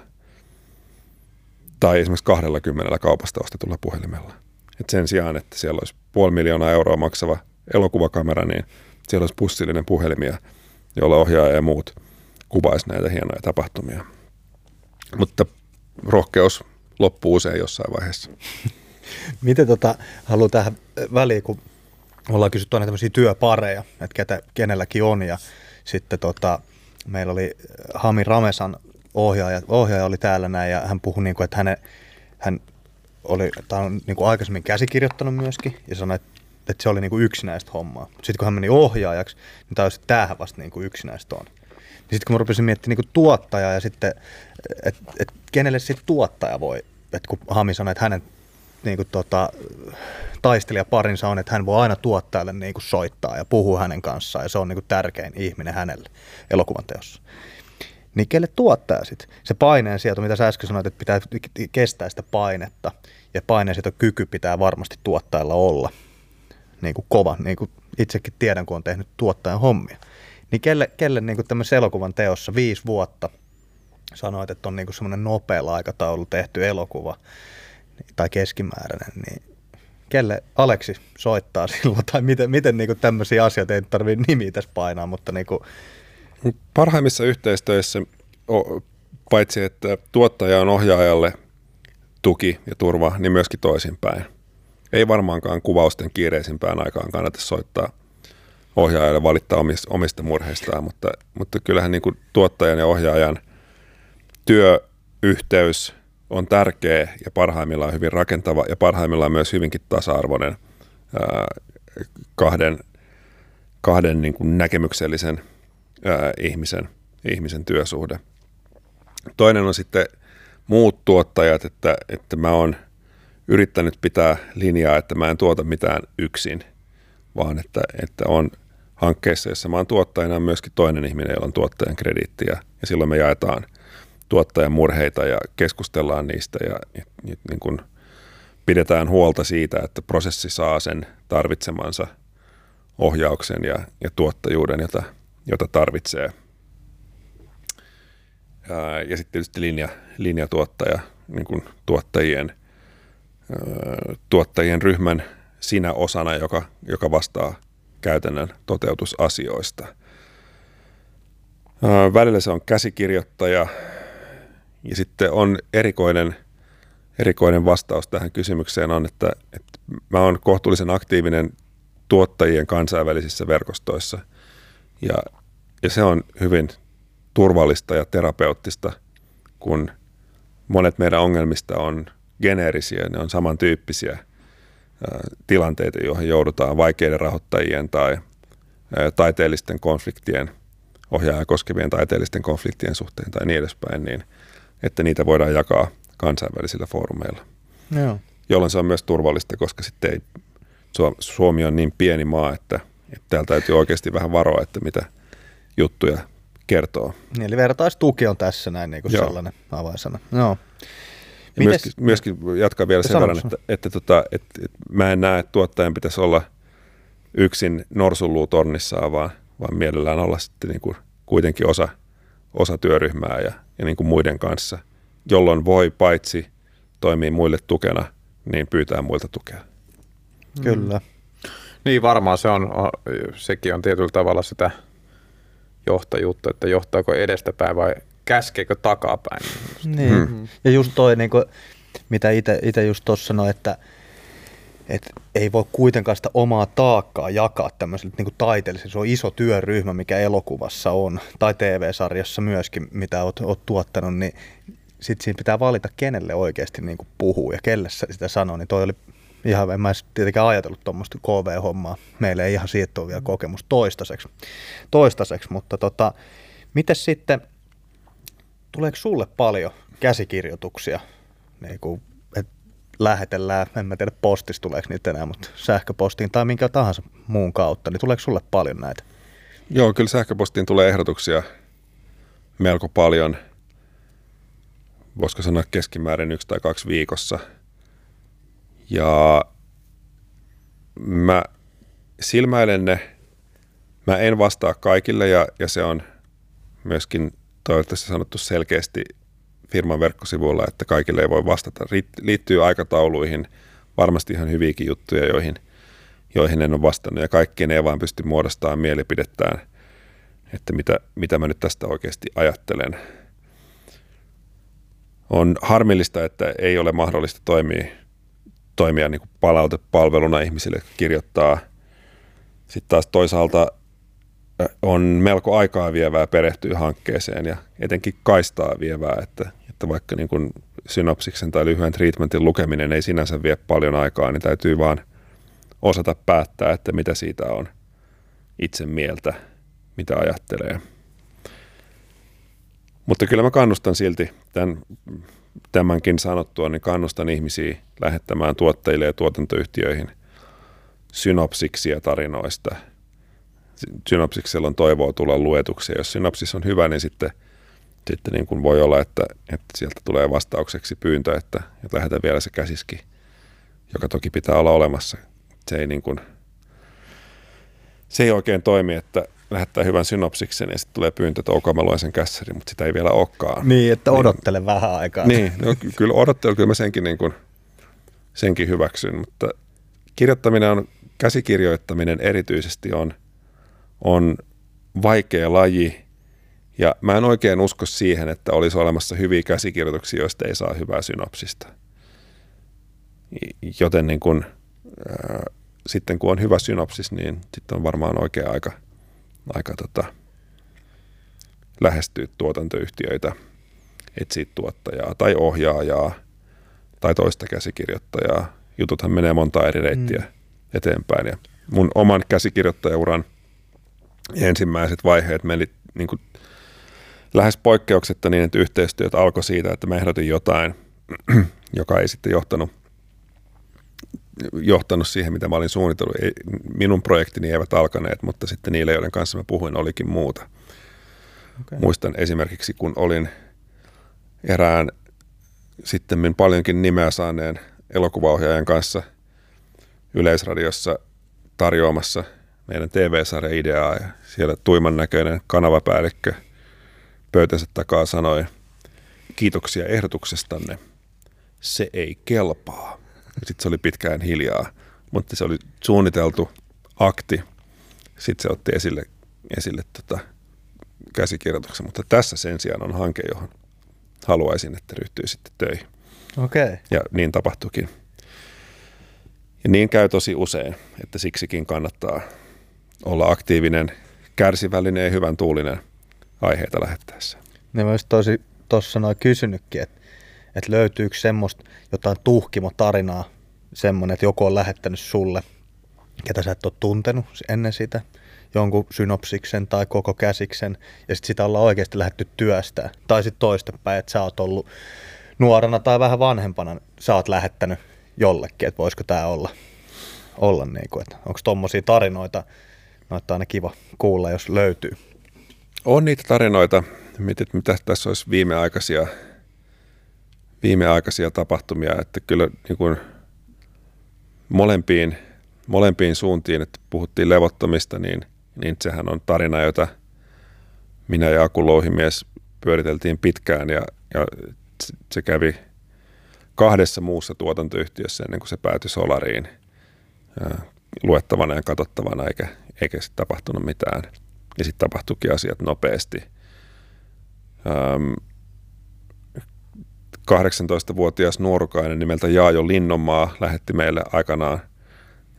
Tai esimerkiksi 20 kaupasta ostetulla puhelimella. Et sen sijaan, että siellä olisi 500 000 euroa maksava elokuvakamera, niin siellä olisi pussillinen puhelimia, jolla ohjaaja ja muut kuvaisi näitä hienoja tapahtumia. Mutta rohkeus loppuu usein jossain vaiheessa. Miten haluan tähän väliin, kun ollaan kysytty aina tämmöisiä työpareja, että kenelläkin on, ja sitten meillä oli Hami Ramesan ohjaaja oli täällä näin, ja hän puhui niin kuin, että hän oli niin kuin aikaisemmin käsikirjoittanut myöskin, ja sanoi, että se oli niin kuin yksinäistä hommaa. Sitten kun hän meni ohjaajaksi, niin tajusi, että tämähän vasta niin kuin yksinäistä on. Ja sitten kun mä rupesin miettimään niin kuin tuottajaa ja sitten, että kenelle sitten tuottaja voi, että kun Hami sanoi, että hänen niin kuin taistelijaparinsa on, että hän voi aina tuottajalle niin kuin soittaa ja puhua hänen kanssaan, ja se on niin kuin tärkein ihminen hänelle elokuvan teossa. Niin kelle tuottaa sitten? Se paineen sieltä, mitä sä äsken sanoit, että pitää kestää sitä painetta, ja paineen sieltä kyky pitää varmasti tuottajalla olla niin kuin kova, niin kuin itsekin tiedän, kun on tehnyt tuottajan hommia. Niin kelle niin kuin tämmöisessä elokuvan teossa 5 vuotta sanoit, että on niin kuin semmoinen nopealla aikataulu tehty elokuva, tai keskimääräinen, niin kelle Aleksi soittaa silloin, tai miten niin kuin tämmöisiä asioita, ei tarvitse nimiä tässä painaa, mutta niin kuin parhaimmissa yhteistöissä, paitsi että tuottaja on ohjaajalle tuki ja turva, niin myöskin toisinpäin. Ei varmaankaan kuvausten kiireisimpään aikaan kannata soittaa ohjaajalle valittaa omista murheistaan, mutta kyllähän niin kuin tuottajan ja ohjaajan työyhteys on tärkeä ja parhaimmillaan hyvin rakentava ja parhaimmillaan myös hyvinkin tasa-arvoinen kahden niin kuin näkemyksellisen ihmisen työsuhde. Toinen on sitten muut tuottajat, että mä oon yrittänyt pitää linjaa, että mä en tuota mitään yksin, vaan että on hankkeessa, jossa mä oon tuottajana, on myöskin toinen ihminen, jolla on tuottajan krediittiä, ja silloin me jaetaan tuottajan murheita ja keskustellaan niistä ja niin kun pidetään huolta siitä, että prosessi saa sen tarvitsemansa ohjauksen ja tuottajuuden, jota tarvitsee. Ja sitten tietysti linjatuottaja, niin kuin tuottajien ryhmän sinä osana, joka vastaa käytännön toteutusasioista. Välillä se on käsikirjoittaja, ja sitten on erikoinen vastaus tähän kysymykseen on, että mä oon kohtuullisen aktiivinen tuottajien kansainvälisissä verkostoissa. Ja se on hyvin turvallista ja terapeuttista, kun monet meidän ongelmista on geneerisiä, ne on samantyyppisiä tilanteita, joihin joudutaan vaikeiden rahoittajien tai taiteellisten konfliktien, ohjaajaa koskevien taiteellisten konfliktien suhteen tai niin edespäin, niin että niitä voidaan jakaa kansainvälisillä foorumeilla. Joo. Jolloin se on myös turvallista, koska sitten ei, Suomi on niin pieni maa, että täällä täytyy oikeasti vähän varoa, että mitä juttuja kertoo. Eli vertaistuki on tässä näin niin kuin sellainen avainsana. Joo. Myöskin jatkaa vielä sen verran, että mä en näe, että tuottajan pitäisi olla yksin norsunluutornissaan, vaan mielellään olla sitten niin kuin kuitenkin osa työryhmää ja niin kuin muiden kanssa, jolloin voi paitsi toimia muille tukena, niin pyytää muilta tukea. Kyllä. Niin varmaan sekin on tietyllä tavalla sitä johtajuutta, että johtaako edestäpäin vai käskeekö takapäin. Niin. Mm-hmm. Ja just toi, niin kuin, mitä itse just tuossa sanoi, että ei voi kuitenkaan sitä omaa taakkaa jakaa tämmöiselle niin kuin taiteelliselle. Se on iso työryhmä, mikä elokuvassa on, tai TV-sarjassa myöskin, mitä oot tuottanut, niin sitten siinä pitää valita, kenelle oikeasti niin kuin puhuu ja kelle sitä sanoo, niin toi oli ihan, en mä edes tietenkään ajatellut tuommoista KV-hommaa. Meillä ei ihan siitä ole vielä kokemus toistaiseksi, mutta mites sitten, tuleeko sulle paljon käsikirjoituksia? Niin kuin, että lähetellään, en mä tiedä postissa tuleeko niitä enää, mutta sähköpostiin tai minkä tahansa muun kautta, niin tuleeko sulle paljon näitä? Joo, kyllä sähköpostiin tulee ehdotuksia melko paljon, voisiko sanoa keskimäärin 1 tai 2 viikossa. Ja mä silmäilen ne, mä en vastaa kaikille ja se on myöskin toivottavasti sanottu selkeästi firman verkkosivuilla, että kaikille ei voi vastata. Liittyy aikatauluihin varmasti ihan hyviäkin juttuja, joihin en ole vastannut ja kaikkien ei vaan pysty muodostamaan mielipidettään, että mitä mä nyt tästä oikeasti ajattelen. On harmillista, että ei ole mahdollista toimia toimia niin kuin palautepalveluna ihmisille, jotka kirjoittaa. Sitten taas toisaalta on melko aikaa vievää perehtyä hankkeeseen ja etenkin kaistaa vievää, että vaikka niin kuin synopsiksen tai lyhyen treatmentin lukeminen ei sinänsä vie paljon aikaa, niin täytyy vaan osata päättää, että mitä siitä on itse mieltä, mitä ajattelee. Mutta kyllä mä kannustan silti tämänkin sanottua, niin kannustan ihmisiä lähettämään tuottajille ja tuotantoyhtiöihin synopsiksia tarinoista. Synopsiksella on toivoa tulla luetuksi. Jos synopsis on hyvä, niin sitten niin kuin voi olla, että sieltä tulee vastaukseksi pyyntö, että lähetä vielä se käsiski, joka toki pitää olla olemassa. Se ei oikein toimi, että lähettää hyvän synopsiksen ja sitten tulee pyyntö, että ok, mä luen sen kässäri, mutta sitä ei vielä olekaan. Niin, että odottele niin, vähän aikaa. Niin, no, kyllä odottele, kyllä mä senkin hyväksyn, mutta kirjoittaminen on, käsikirjoittaminen erityisesti on vaikea laji ja mä en oikein usko siihen, että olisi olemassa hyviä käsikirjoituksia, joista ei saa hyvää synopsista. Joten niin kun, sitten kun on hyvä synopsis, niin sitten on varmaan oikea aika lähestyä tuotantoyhtiöitä, etsiä tuottajaa tai ohjaajaa tai toista käsikirjoittajaa. Jututhan menee monta eri reittiä eteenpäin. Ja mun oman käsikirjoittajauran ensimmäiset vaiheet meni niin kuin lähes poikkeuksetta niin, että yhteistyöt alkoi siitä, että mä ehdotin jotain, joka ei sitten johtanut siihen, mitä mä olin suunnitellut. Minun projektini eivät alkaneet, mutta sitten niille, joiden kanssa mä puhuin, olikin muuta. Okay. Muistan esimerkiksi, kun olin erään sittemmin paljonkin nimeä saaneen elokuvaohjaajan kanssa Yleisradiossa tarjoamassa meidän TV-sarjan ideaa, ja siellä tuiman näköinen kanavapäällikkö pöytänsä takaa sanoi, kiitoksia ehdotuksestanne, se ei kelpaa. Sitten se oli pitkään hiljaa, mutta se oli suunniteltu akti. Sitten se otti esille käsikirjoituksen, mutta tässä sen sijaan on hanke, johon haluaisin, että ryhtyy sitten töihin. Okay. Ja niin tapahtuikin. Ja niin käy tosi usein, että siksikin kannattaa olla aktiivinen, kärsivällinen ja hyvän tuulinen aiheita lähettäessä. Ne mä olisin tuossa kysynytkin, että löytyykö semmoista jotain tuhkimotarinaa, semmoinen, että joku on lähettänyt sulle, ketä sä et ole tuntenut ennen sitä, jonkun synopsiksen tai koko käsiksen, ja sitten sitä ollaan oikeasti lähdetty työstään. Tai sitten toistepäin, että sä oot ollut nuorana tai vähän vanhempana, sä oot lähettänyt jollekin, että voisiko tää olla niin kuin, että onko tommosia tarinoita, no että aina kiva kuulla, jos löytyy. On niitä tarinoita, mitä tässä olisi viimeaikaisia tapahtumia, että kyllä niin kuin molempiin suuntiin, että puhuttiin Levottomista, niin sehän on tarina, jota minä ja Aku Louhimies pyöriteltiin pitkään, ja se kävi kahdessa muussa tuotantoyhtiössä ennen kuin se päätyi Solariin luettavana ja katsottavana, eikä sitten tapahtunut mitään. Ja sitten tapahtuikin asiat nopeasti. 18-vuotias nuorukainen nimeltä Jaajo Linnonmaa lähetti meille aikanaan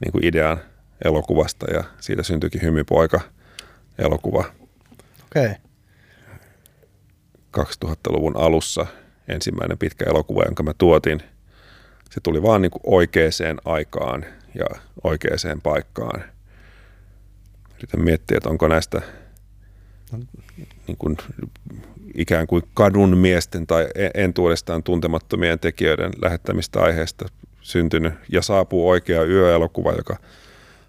niin kuin idean elokuvasta, ja siitä syntyikin Hymypoika-elokuva. Okay. 2000-luvun alussa ensimmäinen pitkä elokuva, jonka mä tuotin. Se tuli vaan niin kuin oikeaan aikaan ja oikeaan paikkaan. Yritän miettiä, että onko näistä niin kuin ikään kuin kadun miesten tai entuudestaan tuntemattomien tekijöiden lähettämistä aiheesta syntynyt ja saapuu oikea yöelokuva, joka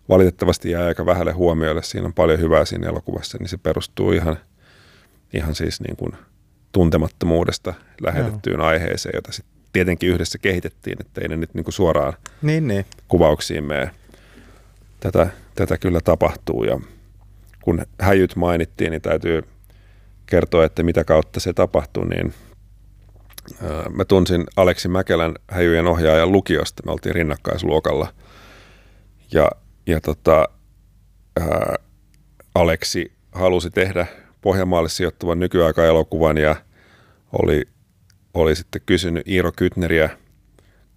valitettavasti jää aika vähälle huomiolle. Siinä on paljon hyvää siinä elokuvassa, niin se perustuu ihan siis niin kuin tuntemattomuudesta lähetettyyn aiheeseen, jota sitten tietenkin yhdessä kehitettiin, ettei ne nyt niin kuin suoraan kuvauksiin mene. Tätä kyllä tapahtuu, ja kun Häijyt mainittiin, niin täytyy kertoa, että mitä kautta se tapahtui, niin mä tunsin Aleksi Mäkelän Häijyjen ohjaajan lukiosta. Me oltiin rinnakkaisluokalla, ja Aleksi halusi tehdä Pohjanmaalle sijoittuvan nykyaikaelokuvan, ja oli sitten kysynyt Iiro Kytneriä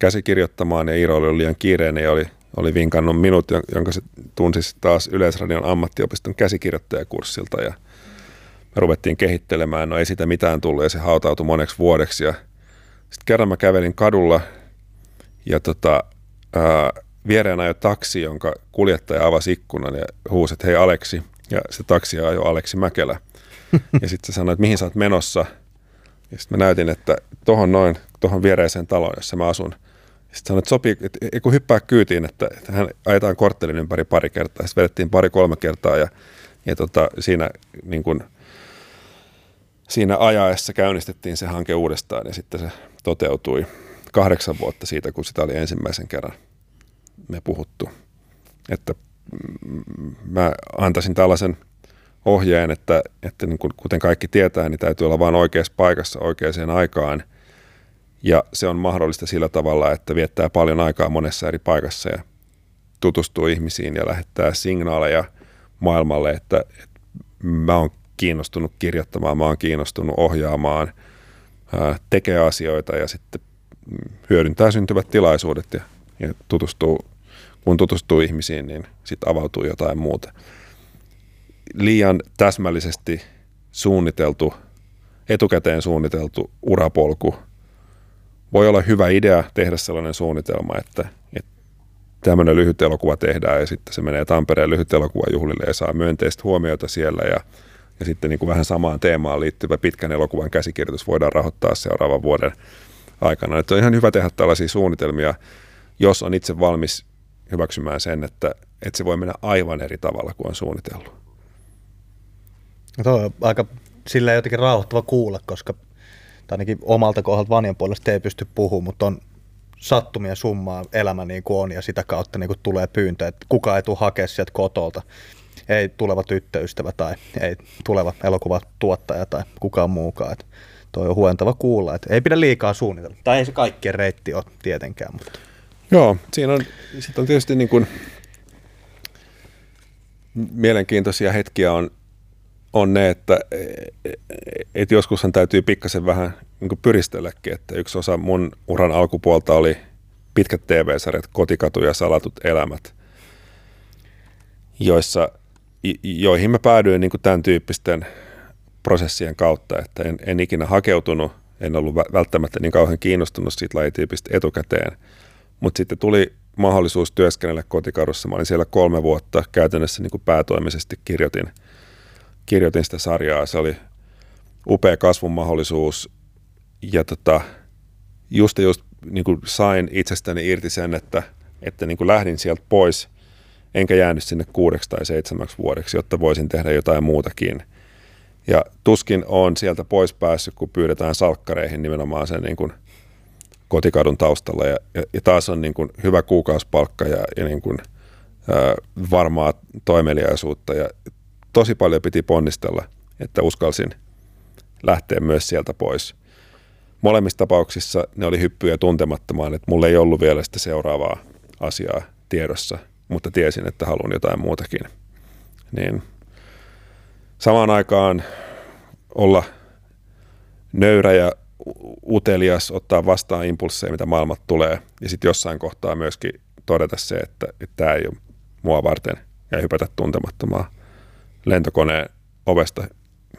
käsikirjoittamaan ja Iiro oli liian kiireinen ja oli vinkannut minut, jonka se tunsi taas Yleisradion ammattiopiston käsikirjoittajakurssilta ja me ruvettiin kehittelemään, no ei sitä mitään tullut ja se hautautui moneksi vuodeksi ja sitten kerran mä kävelin kadulla ja viereen ajoi taksi, jonka kuljettaja avasi ikkunan ja huusi, että hei Aleksi ja se taksi ajoi Aleksi Mäkelä ja sitten se sanoi, että mihin sä oot menossa ja sitten mä näytin, että tohon viereiseen taloon, jossa mä asun. Sitten sanoin, että sopii, että kun hyppää kyytiin, että hän ajetaan korttelin ympäri pari kertaa. Sitten vedettiin pari-kolme kertaa ja siinä ajaessa käynnistettiin se hanke uudestaan ja sitten se toteutui 8 vuotta siitä, kun sitä oli ensimmäisen kerran me puhuttu. Että mä antaisin tällaisen ohjeen, että niin kuin kuten kaikki tietää, niin täytyy olla vain oikeassa paikassa oikeaan aikaan. Ja se on mahdollista sillä tavalla, että viettää paljon aikaa monessa eri paikassa ja tutustuu ihmisiin ja lähettää signaaleja maailmalle, että mä oon kiinnostunut kirjoittamaan, mä oon kiinnostunut ohjaamaan, tekee asioita ja sitten hyödyntää syntyvät tilaisuudet ja kun tutustuu ihmisiin, niin sitten avautuu jotain muuta. Liian täsmällisesti etukäteen suunniteltu urapolku. Voi olla hyvä idea tehdä sellainen suunnitelma, että tämmöinen lyhyt elokuva tehdään ja sitten se menee Tampereen lyhyt elokuvajuhlille ja saa myönteistä huomiota siellä ja sitten niin kuin vähän samaan teemaan liittyvä pitkän elokuvan käsikirjoitus voidaan rahoittaa seuraavan vuoden aikana. Että on ihan hyvä tehdä tällaisia suunnitelmia, jos on itse valmis hyväksymään sen, että se voi mennä aivan eri tavalla kuin on suunnitellut. No, tuo on aika silleen jotenkin rauhoittava kuulla, koska ainakin omalta kohdalta vanjan puolesta ei pysty puhumaan, mutta on sattumia summaa elämä niin kuin on ja sitä kautta niin kuin tulee pyyntö, että kukaan ei tule hakea sieltä kotolta. Ei tuleva tyttöystävä tai ei tuleva elokuvatuottaja tai kukaan muukaan. Että toi on huentava kuulla, että ei pidä liikaa suunnitella. Tai ei se kaikkien reitti ole tietenkään. Mutta. Joo, siinä on tietysti niin kuin mielenkiintoisia hetkiä on ne, että joskushan täytyy pikkasen vähän niin kuin pyristelläkin, että yksi osa mun uran alkupuolta oli pitkät TV-sarjat, Kotikatu ja Salatut elämät, joihin mä päädyin niin kuin tämän tyyppisten prosessien kautta, että en ikinä hakeutunut, en ollut välttämättä niin kauhean kiinnostunut siitä lajityypistä etukäteen, mutta sitten tuli mahdollisuus työskennellä Kotikadussa, mä olin siellä 3 vuotta käytännössä niin kuin päätoimisesti kirjoitin sitä sarjaa, se oli upea kasvun mahdollisuus ja just niin kuin sain itsestäni irti sen, että niin kuin lähdin sieltä pois, enkä jäänyt sinne 6 tai 7 vuodeksi, jotta voisin tehdä jotain muutakin. Ja tuskin olen sieltä pois päässyt, kun pyydetään salkkareihin nimenomaan sen niin kuin Kotikadun taustalla ja taas on niin kuin hyvä kuukausipalkka ja niin kuin, varmaa toimeliaisuutta ja tosi paljon piti ponnistella, että uskalsin lähteä myös sieltä pois. Molemmissa tapauksissa ne oli hyppyjä tuntemattomaan, että mulla ei ollut vielä sitä seuraavaa asiaa tiedossa, mutta tiesin, että haluan jotain muutakin. Niin. Samaan aikaan olla nöyrä ja utelias, ottaa vastaan impulsseja, mitä maailmat tulee, ja sitten jossain kohtaa myöskin todeta se, että tämä ei ole mua varten ja hypätä tuntemattomaan. Lentokoneen ovesta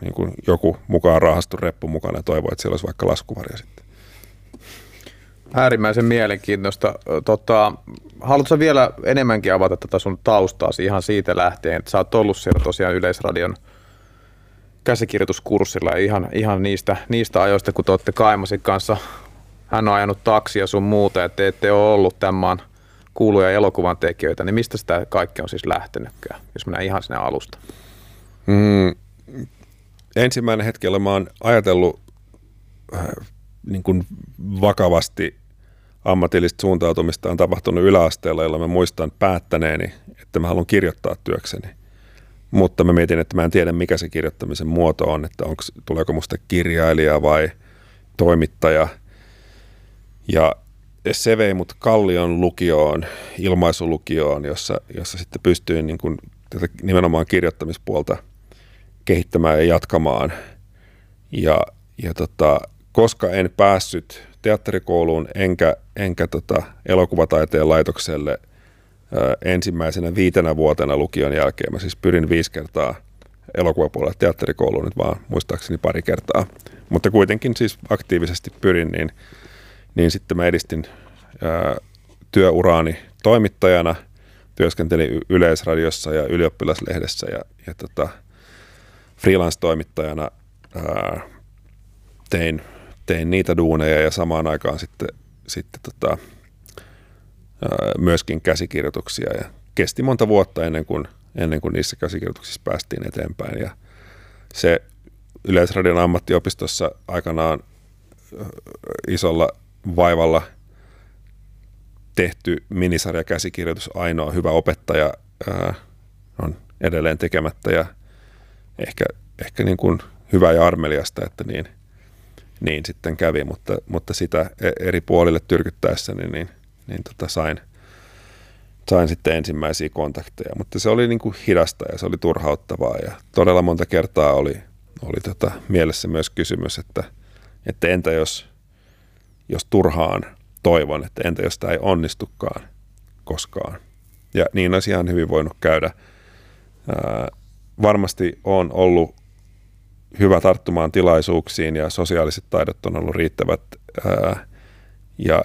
niin kuin joku mukaan rahastu reppu mukana ja toivoi, että siellä olisi vaikka laskuvarja sitten. Äärimmäisen mielenkiintoista. Haluatko vielä enemmänkin avata tätä sun taustaasi ihan siitä lähtien, että sä oot ollut siellä tosiaan Yleisradion käsikirjoituskurssilla ja ihan niistä ajoista, kun te olette Kaimasin kanssa. Hän on ajanut taksia sun muuta, että te ette ole ollut tämän maan kuuluja elokuvan tekijöitä, niin mistä sitä kaikki on siis lähtenytkään, jos mennään ihan sinne alusta? Ensimmäinen hetkellä mä oon ajatellut niin kuin vakavasti ammatillista suuntautumista on tapahtunut yläasteella, jolla mä muistan päättäneeni, että mä haluan kirjoittaa työkseni. Mutta mä mietin, että mä en tiedä mikä se kirjoittamisen muoto on, että tuleeko musta kirjailija vai toimittaja. Ja se vei mut Kallion lukioon, ilmaisulukioon, jossa sitten pystyin niin kuin tätä nimenomaan kirjoittamispuolta kehittämään ja jatkamaan. Ja koska en päässyt teatterikouluun enkä elokuvataiteen laitokselle ensimmäisenä 5 vuotena lukion jälkeen. Mä siis pyrin 5 kertaa elokuvapuolelle teatterikouluun, nyt vaan muistaakseni 2 kertaa. Mutta kuitenkin siis aktiivisesti pyrin, niin sitten mä edistin työuraani toimittajana. Työskentelin Yleisradiossa ja Ylioppilaslehdessä ja freelance-toimittajana tein niitä duuneja ja samaan aikaan sitten myöskin käsikirjoituksia. Ja kesti monta vuotta ennen kuin niissä käsikirjoituksissa päästiin eteenpäin. Ja se Yleisradion ammattiopistossa aikanaan isolla vaivalla tehty minisarja käsikirjoitus Ainoa hyvä opettaja on edelleen tekemättä ja ehkä niin kuin hyvä ja armeliasta, että niin sitten kävi, mutta sitä eri puolille tyrkyttäessäni niin sain sitten ensimmäisiä kontakteja, mutta se oli niin kuin hidasta ja se oli turhauttavaa ja todella monta kertaa oli mielessä myös kysymys, että entä jos turhaan toivon, että entä jos tämä ei onnistukaan koskaan. Ja niin olisi ihan hyvin voinut käydä. Varmasti on ollut hyvä tarttumaan tilaisuuksiin ja sosiaaliset taidot on ollut riittävät. Ja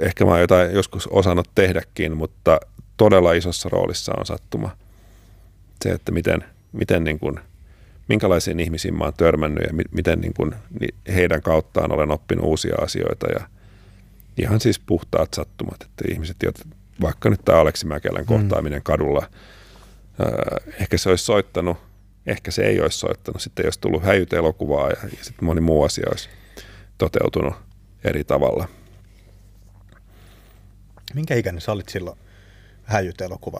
ehkä mä oon jotain joskus osannut tehdäkin, mutta todella isossa roolissa on sattuma. Se, että miten niin kuin, minkälaisiin ihmisiin mä oon törmännyt ja miten niin kuin heidän kauttaan olen oppinut uusia asioita ja ihan siis puhtaat sattumat, että ihmiset, vaikka nyt tämä Aleksi Mäkelän kohtaaminen kadulla, ehkä se olisi soittanut, ehkä se ei olisi soittanut, sitten jos tullut Häijyt elokuvaa ja sitten moni muu asia olisi toteutunut eri tavalla. Minkä ikäinen sä olit silloin Häijyt elokuva,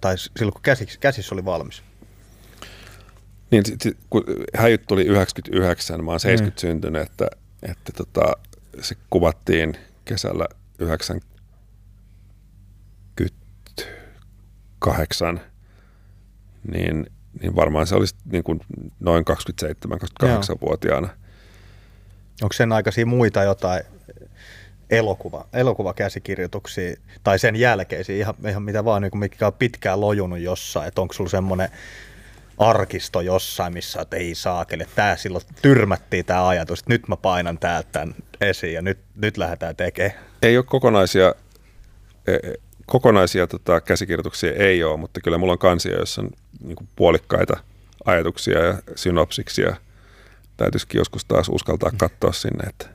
tai silloin kun käsissä oli valmis? Niin, kun Häijyt tuli 99, mä oon 70 syntynyt, että se kuvattiin kesällä 98, niin varmaan se olisi niin kuin noin 27-28-vuotiaana. Onko sen aikaisia muita jotain elokuvakäsikirjoituksia tai sen jälkeisiä, ihan mitä vaan, niin mikä on pitkään lojunut jossain, että onko sulla semmoinen arkisto jossain, missä että ei saakele. Tää silloin tyrmättiin tämä ajatus, että nyt mä painan täältä tämän esiin ja nyt lähdetään tekemään. Ei ole kokonaisia käsikirjoituksia, ei ole, mutta kyllä mulla on kansia, joissa on niin kuin puolikkaita ajatuksia ja synopsiksia. Täytyisikin joskus taas uskaltaa katsoa sinne, että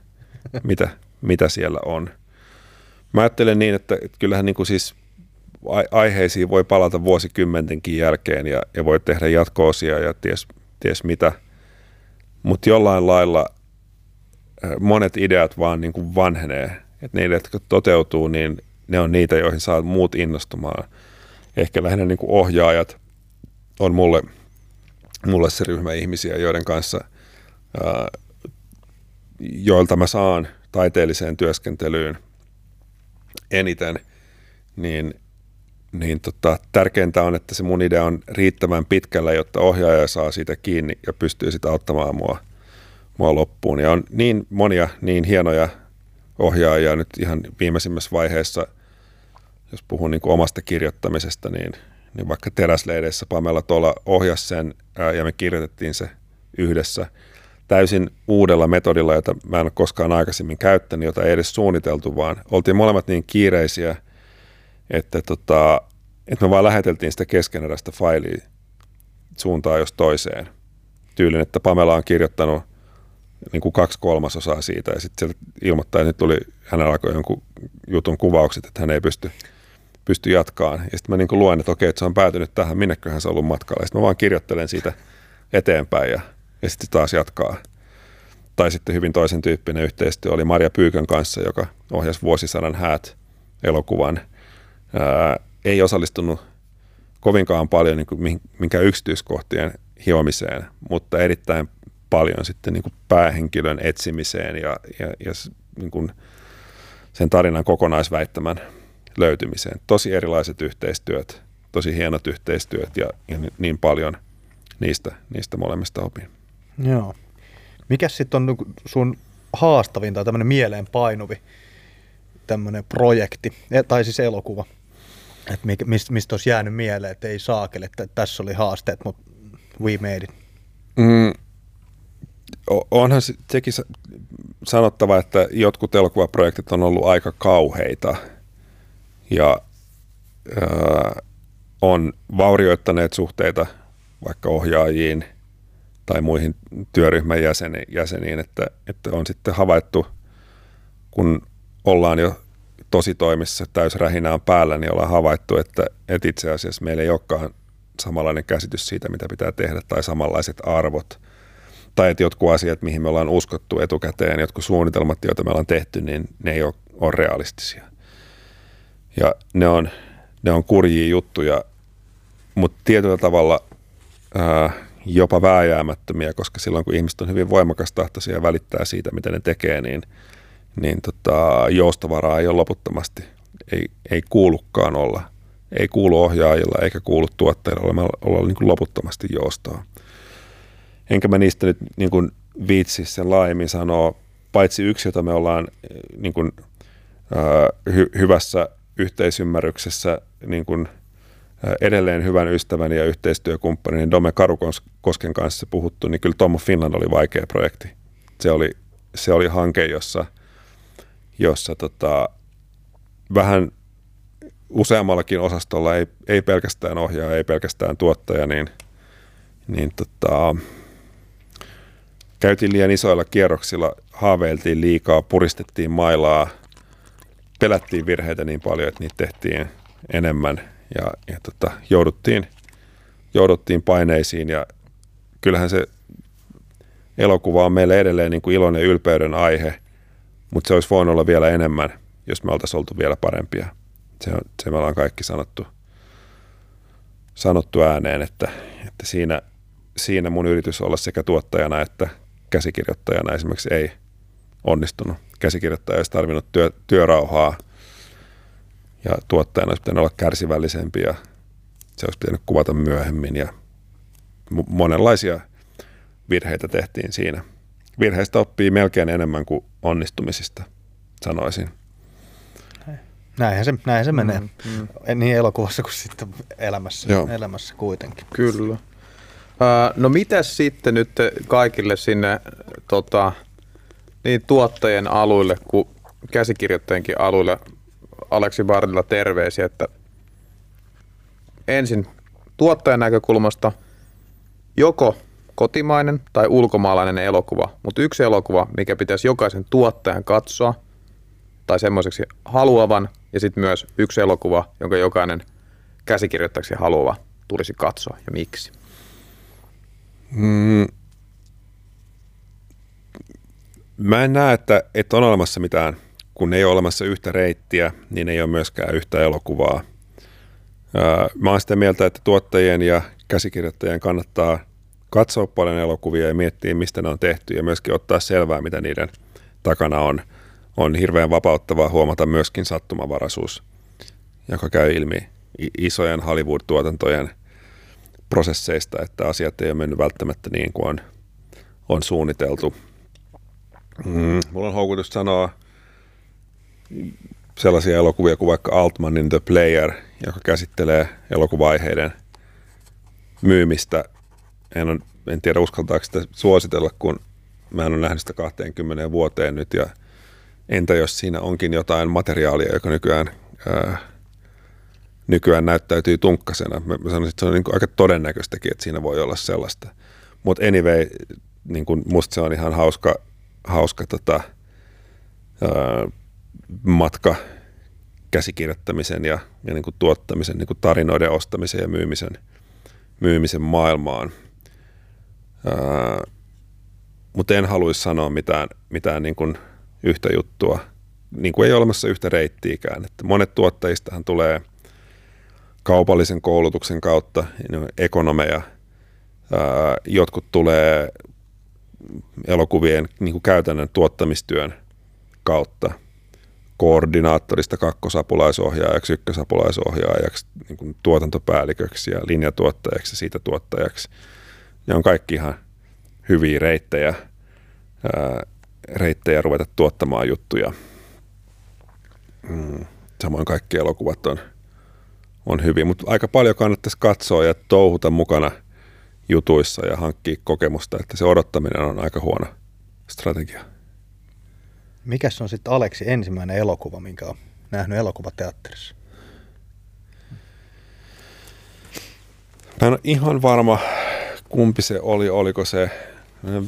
mitä siellä on. Mä ajattelen niin, että kyllähän niin kuin siis aiheisiin voi palata vuosikymmentenkin jälkeen ja voi tehdä jatko-osia ja ties mitä, mutta jollain lailla monet ideat vaan niin kuin vanhenee. Et ne ideat, jotka toteutuu, niin ne on niitä, joihin saa muut innostumaan. Ehkä lähinnä niin kuin ohjaajat on mulle se ryhmä ihmisiä, joiden kanssa, joilta mä saan taiteelliseen työskentelyyn eniten, niin tärkeintä on, että se mun idea on riittävän pitkällä, jotta ohjaaja saa siitä kiinni ja pystyy sitä auttamaan mua loppuun. Ja on niin monia, niin hienoja ohjaajia nyt ihan viimeisimmässä vaiheessa, jos puhun niin kuin omasta kirjoittamisesta, niin vaikka Teräsleideissä Pamela Tola ohjasi sen ja me kirjoitettiin se yhdessä täysin uudella metodilla, jota mä en ole koskaan aikaisemmin käyttänyt, jota ei edes suunniteltu, vaan oltiin molemmat niin kiireisiä, että me vaan läheteltiin sitä keskeneräistä failia suuntaan jos toiseen. Tyylin, että Pamela on kirjoittanut niin kuin 2/3 siitä ja sitten ilmoittaa, että nyt tuli, hän alkoi jonkun jutun kuvaukset, että hän ei pysty jatkaan. Ja sitten mä niin kuin luen, että okei, että se on päätynyt tähän, minneköhän se on ollut matkalla. Ja sitten mä vaan kirjoittelen siitä eteenpäin ja sitten taas jatkaa. Tai sitten hyvin toisen tyyppinen yhteistyö oli Marja Pyykön kanssa, joka ohjasi Vuosisadan häät elokuvan. Ei osallistunut kovinkaan paljon niin kuin minkään yksityiskohtien hiomiseen, mutta erittäin paljon sitten niin kuin päähenkilön etsimiseen ja niin kuin sen tarinan kokonaisväittämän löytymiseen. Tosi erilaiset yhteistyöt, tosi hienot yhteistyöt ja niin paljon niistä molemmista opin. Joo. Mikäs sitten on sun haastavin tai tämmöinen mieleenpainuvi tämmöinen projekti, tai siis elokuva, että mistä olisi jäänyt mieleen, että ei saakeli, että tässä oli haasteet, mutta we made it. Onhan sekin sanottava, että jotkut elokuvaprojektit on ollut aika kauheita ja on vaurioittaneet suhteita vaikka ohjaajiin tai muihin työryhmän jäseniin, että on sitten havaittu, kun ollaan jo tositoimissa täysrähinään päällä, niin ollaan havaittu, että itse asiassa meillä ei olekaan samanlainen käsitys siitä, mitä pitää tehdä, tai samanlaiset arvot, tai että jotkut asiat, mihin me ollaan uskottu etukäteen, jotkut suunnitelmat, joita me ollaan tehty, niin ne ei ole realistisia. Ja ne on kurjia juttuja, mutta tietyllä tavalla jopa vääjäämättömiä, koska silloin kun ihmiset on hyvin voimakastahtoisia ja välittää siitä, mitä ne tekee, niin joustovaraa ei ole loputtomasti, ei kuulukaan olla. Ei kuulu ohjaajilla eikä kuulu tuottajilla olla niin kuin loputtomasti joustoa. Enkä mä niistä nyt niin kuin viitsi sen laajemmin sanoa, paitsi yksi, jota me ollaan niin kuin, hyvässä yhteisymmärryksessä niin kuin, edelleen hyvän ystävän ja yhteistyökumppanin Dome Karukosken kanssa puhuttu, niin kyllä Tom of Finland oli vaikea projekti. Se oli hanke, jossa vähän useammallakin osastolla, ei pelkästään ohjaaja, ei pelkästään tuottaja, niin käytiin liian isoilla kierroksilla, haaveiltiin liikaa, puristettiin mailaa, pelättiin virheitä niin paljon, että niitä tehtiin enemmän ja jouduttiin paineisiin, ja kyllähän se elokuva on meille edelleen niin kuin ilon ja ylpeyden aihe, mutta se olisi voinut olla vielä enemmän, jos me oltaisiin oltu vielä parempia. Se me ollaan kaikki sanottu ääneen, että siinä mun yritys olla sekä tuottajana että käsikirjoittajana esimerkiksi ei onnistunut. Käsikirjoittaja olisi tarvinnut työrauhaa ja tuottajana olisi pitänyt olla kärsivällisempi ja se olisi pitänyt kuvata myöhemmin. Ja monenlaisia virheitä tehtiin siinä. Virheistä oppii melkein enemmän kuin onnistumisista, sanoisin. Näinhän se menee. Niin elokuvassa kuin sitten elämässä kuitenkin. Kyllä. No mitäs sitten nyt kaikille sinne niin tuottajien aluille kuin käsikirjoittajienkin aluille Aleksi Bardilla terveisiä, että ensin tuottajan näkökulmasta joko kotimainen tai ulkomaalainen elokuva, mutta yksi elokuva, mikä pitäisi jokaisen tuottajan katsoa tai semmoiseksi haluavan, ja sitten myös yksi elokuva, jonka jokainen käsikirjoittajaksi haluava tulisi katsoa, ja miksi? Mä en näe, että on olemassa mitään. Kun ei ole olemassa yhtä reittiä, niin ei ole myöskään yhtä elokuvaa. Mä oon sitä mieltä, että tuottajien ja käsikirjoittajien kannattaa katsoa paljon elokuvia ja miettiä, mistä ne on tehty, ja myöskin ottaa selvää, mitä niiden takana on. On hirveän vapauttavaa huomata myöskin sattumavaraisuus, joka käy ilmi isojen Hollywood-tuotantojen prosesseista, että asiat ei ole mennyt välttämättä niin kuin on suunniteltu. Mulla on houkutus sanoa sellaisia elokuvia kuin vaikka Altmanin The Player, joka käsittelee elokuva-aiheiden myymistä. En tiedä uskaltaako sitä suositella, kun mä en ole nähnyt sitä 20 vuoteen nyt, ja entä jos siinä onkin jotain materiaalia, joka nykyään näyttäytyy tunkkasena. Mä sanoisin, että se on niin kuin aika todennäköistäkin, että siinä voi olla sellaista. Mutta anyway, niin kuin musta se on ihan hauska matka käsikirjoittamisen ja niin kuin tuottamisen, niin kuin tarinoiden ostamisen ja myymisen maailmaan. Mutta en haluaisi sanoa mitään niin kuin yhtä juttua, niin kuin ei ole olemassa yhtä reittiäkään. Että monet tuottajistahan tulee kaupallisen koulutuksen kautta, ekonomeja, jotkut tulee elokuvien niin kuin käytännön tuottamistyön kautta, koordinaattorista kakkosapulaisohjaajaksi, ykkösapulaisohjaajaksi, niin kuin tuotantopäälliköksi ja linjatuottajaksi ja siitä tuottajaksi. Ne on kaikki ihan hyviä reittejä. reittejä ruveta tuottamaan juttuja. Samoin kaikki elokuvat on hyviä, mutta aika paljon kannattaisi katsoa ja touhuta mukana jutuissa ja hankkia kokemusta, että se odottaminen on aika huono strategia. Mikäs on sitten Aleksi ensimmäinen elokuva, minkä on nähnyt elokuvateatterissa? Mä en ole ihan varma, kumpi se oli. Oliko se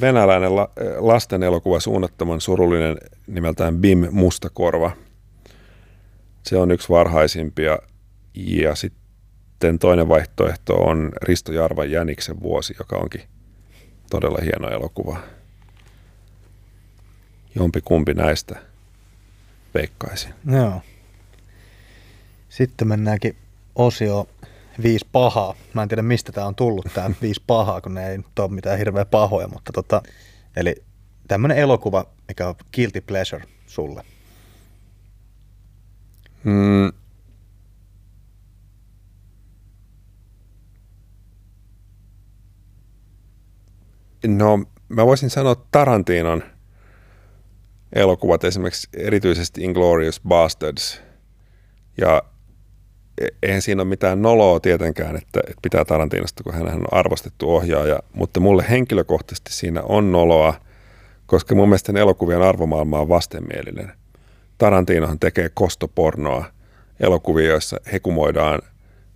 venäläinen lasten elokuva, suunnattoman surullinen, nimeltään Bim Mustakorva. Se on yksi varhaisimpia. Ja sitten toinen vaihtoehto on Risto Jarvan Jäniksen vuosi, joka onkin todella hieno elokuva. Jompikumpi näistä veikkaisin. Joo. Sitten mennäänkin osioon 5 pahaa. Mä en tiedä, mistä tää on tullut, tää 5 pahaa, kun ne ei ole mitään hirveä pahoja, mutta eli tämmönen elokuva, mikä on guilty pleasure sulle. No, mä voisin sanoa Tarantinon elokuvat, esimerkiksi erityisesti Inglourious Basterds. Ja eihän siinä ole mitään noloa tietenkään, että pitää Tarantinosta, kun hänhän on arvostettu ohjaaja, mutta mulle henkilökohtaisesti siinä on noloa, koska mun mielestä elokuvien arvomaailma on vastenmielinen. Tarantinohan tekee kostopornoa, elokuvia, joissa hekumoidaan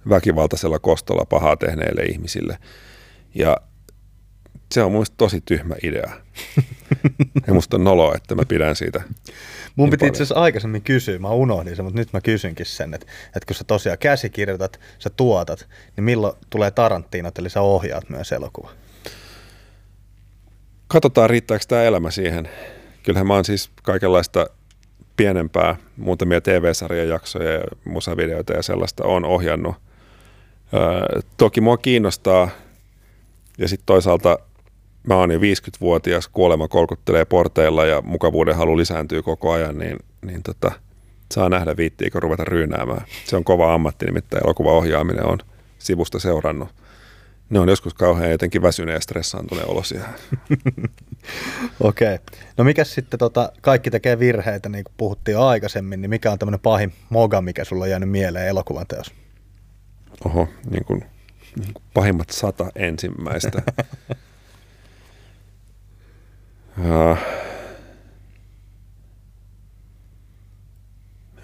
väkivaltaisella kostolla pahaa tehneille ihmisille. Ja se on mun mielestä tosi tyhmä idea. Ja musta on noloa, että mä pidän siitä. Mun piti itse asiassa aikaisemmin kysyä, mä unohdin sen, mutta nyt mä kysynkin sen, että kun sä tosiaan käsikirjoitat, sä tuotat, niin milloin tulee Tarantinot, eli sä ohjaat myös elokuva? Katsotaan, riittääkö tää elämä siihen. Kyllähän mä oon siis kaikenlaista pienempää, muutamia TV-sarjan jaksoja ja musavideoita ja sellaista on ohjannut. Toki mua kiinnostaa, ja sitten toisaalta mä oon jo 50-vuotias, kuolema kolkuttelee porteilla ja mukavuuden halu lisääntyy koko ajan, niin saa nähdä viittiikö ruveta ryynäämään. Se on kova ammatti, nimittäin elokuvaohjaaminen on sivusta seurannut. Ne on joskus kauhean jotenkin väsyneen ja stressaantuneen olosia. Okei. No mikäs sitten kaikki tekee virheitä, niin kuin puhuttiin aikaisemmin, niin mikä on tämmöinen pahin moga, mikä sulla on jäänyt mieleen elokuvan teossa? Oho, niin kuin pahimmat 100 ensimmäistä.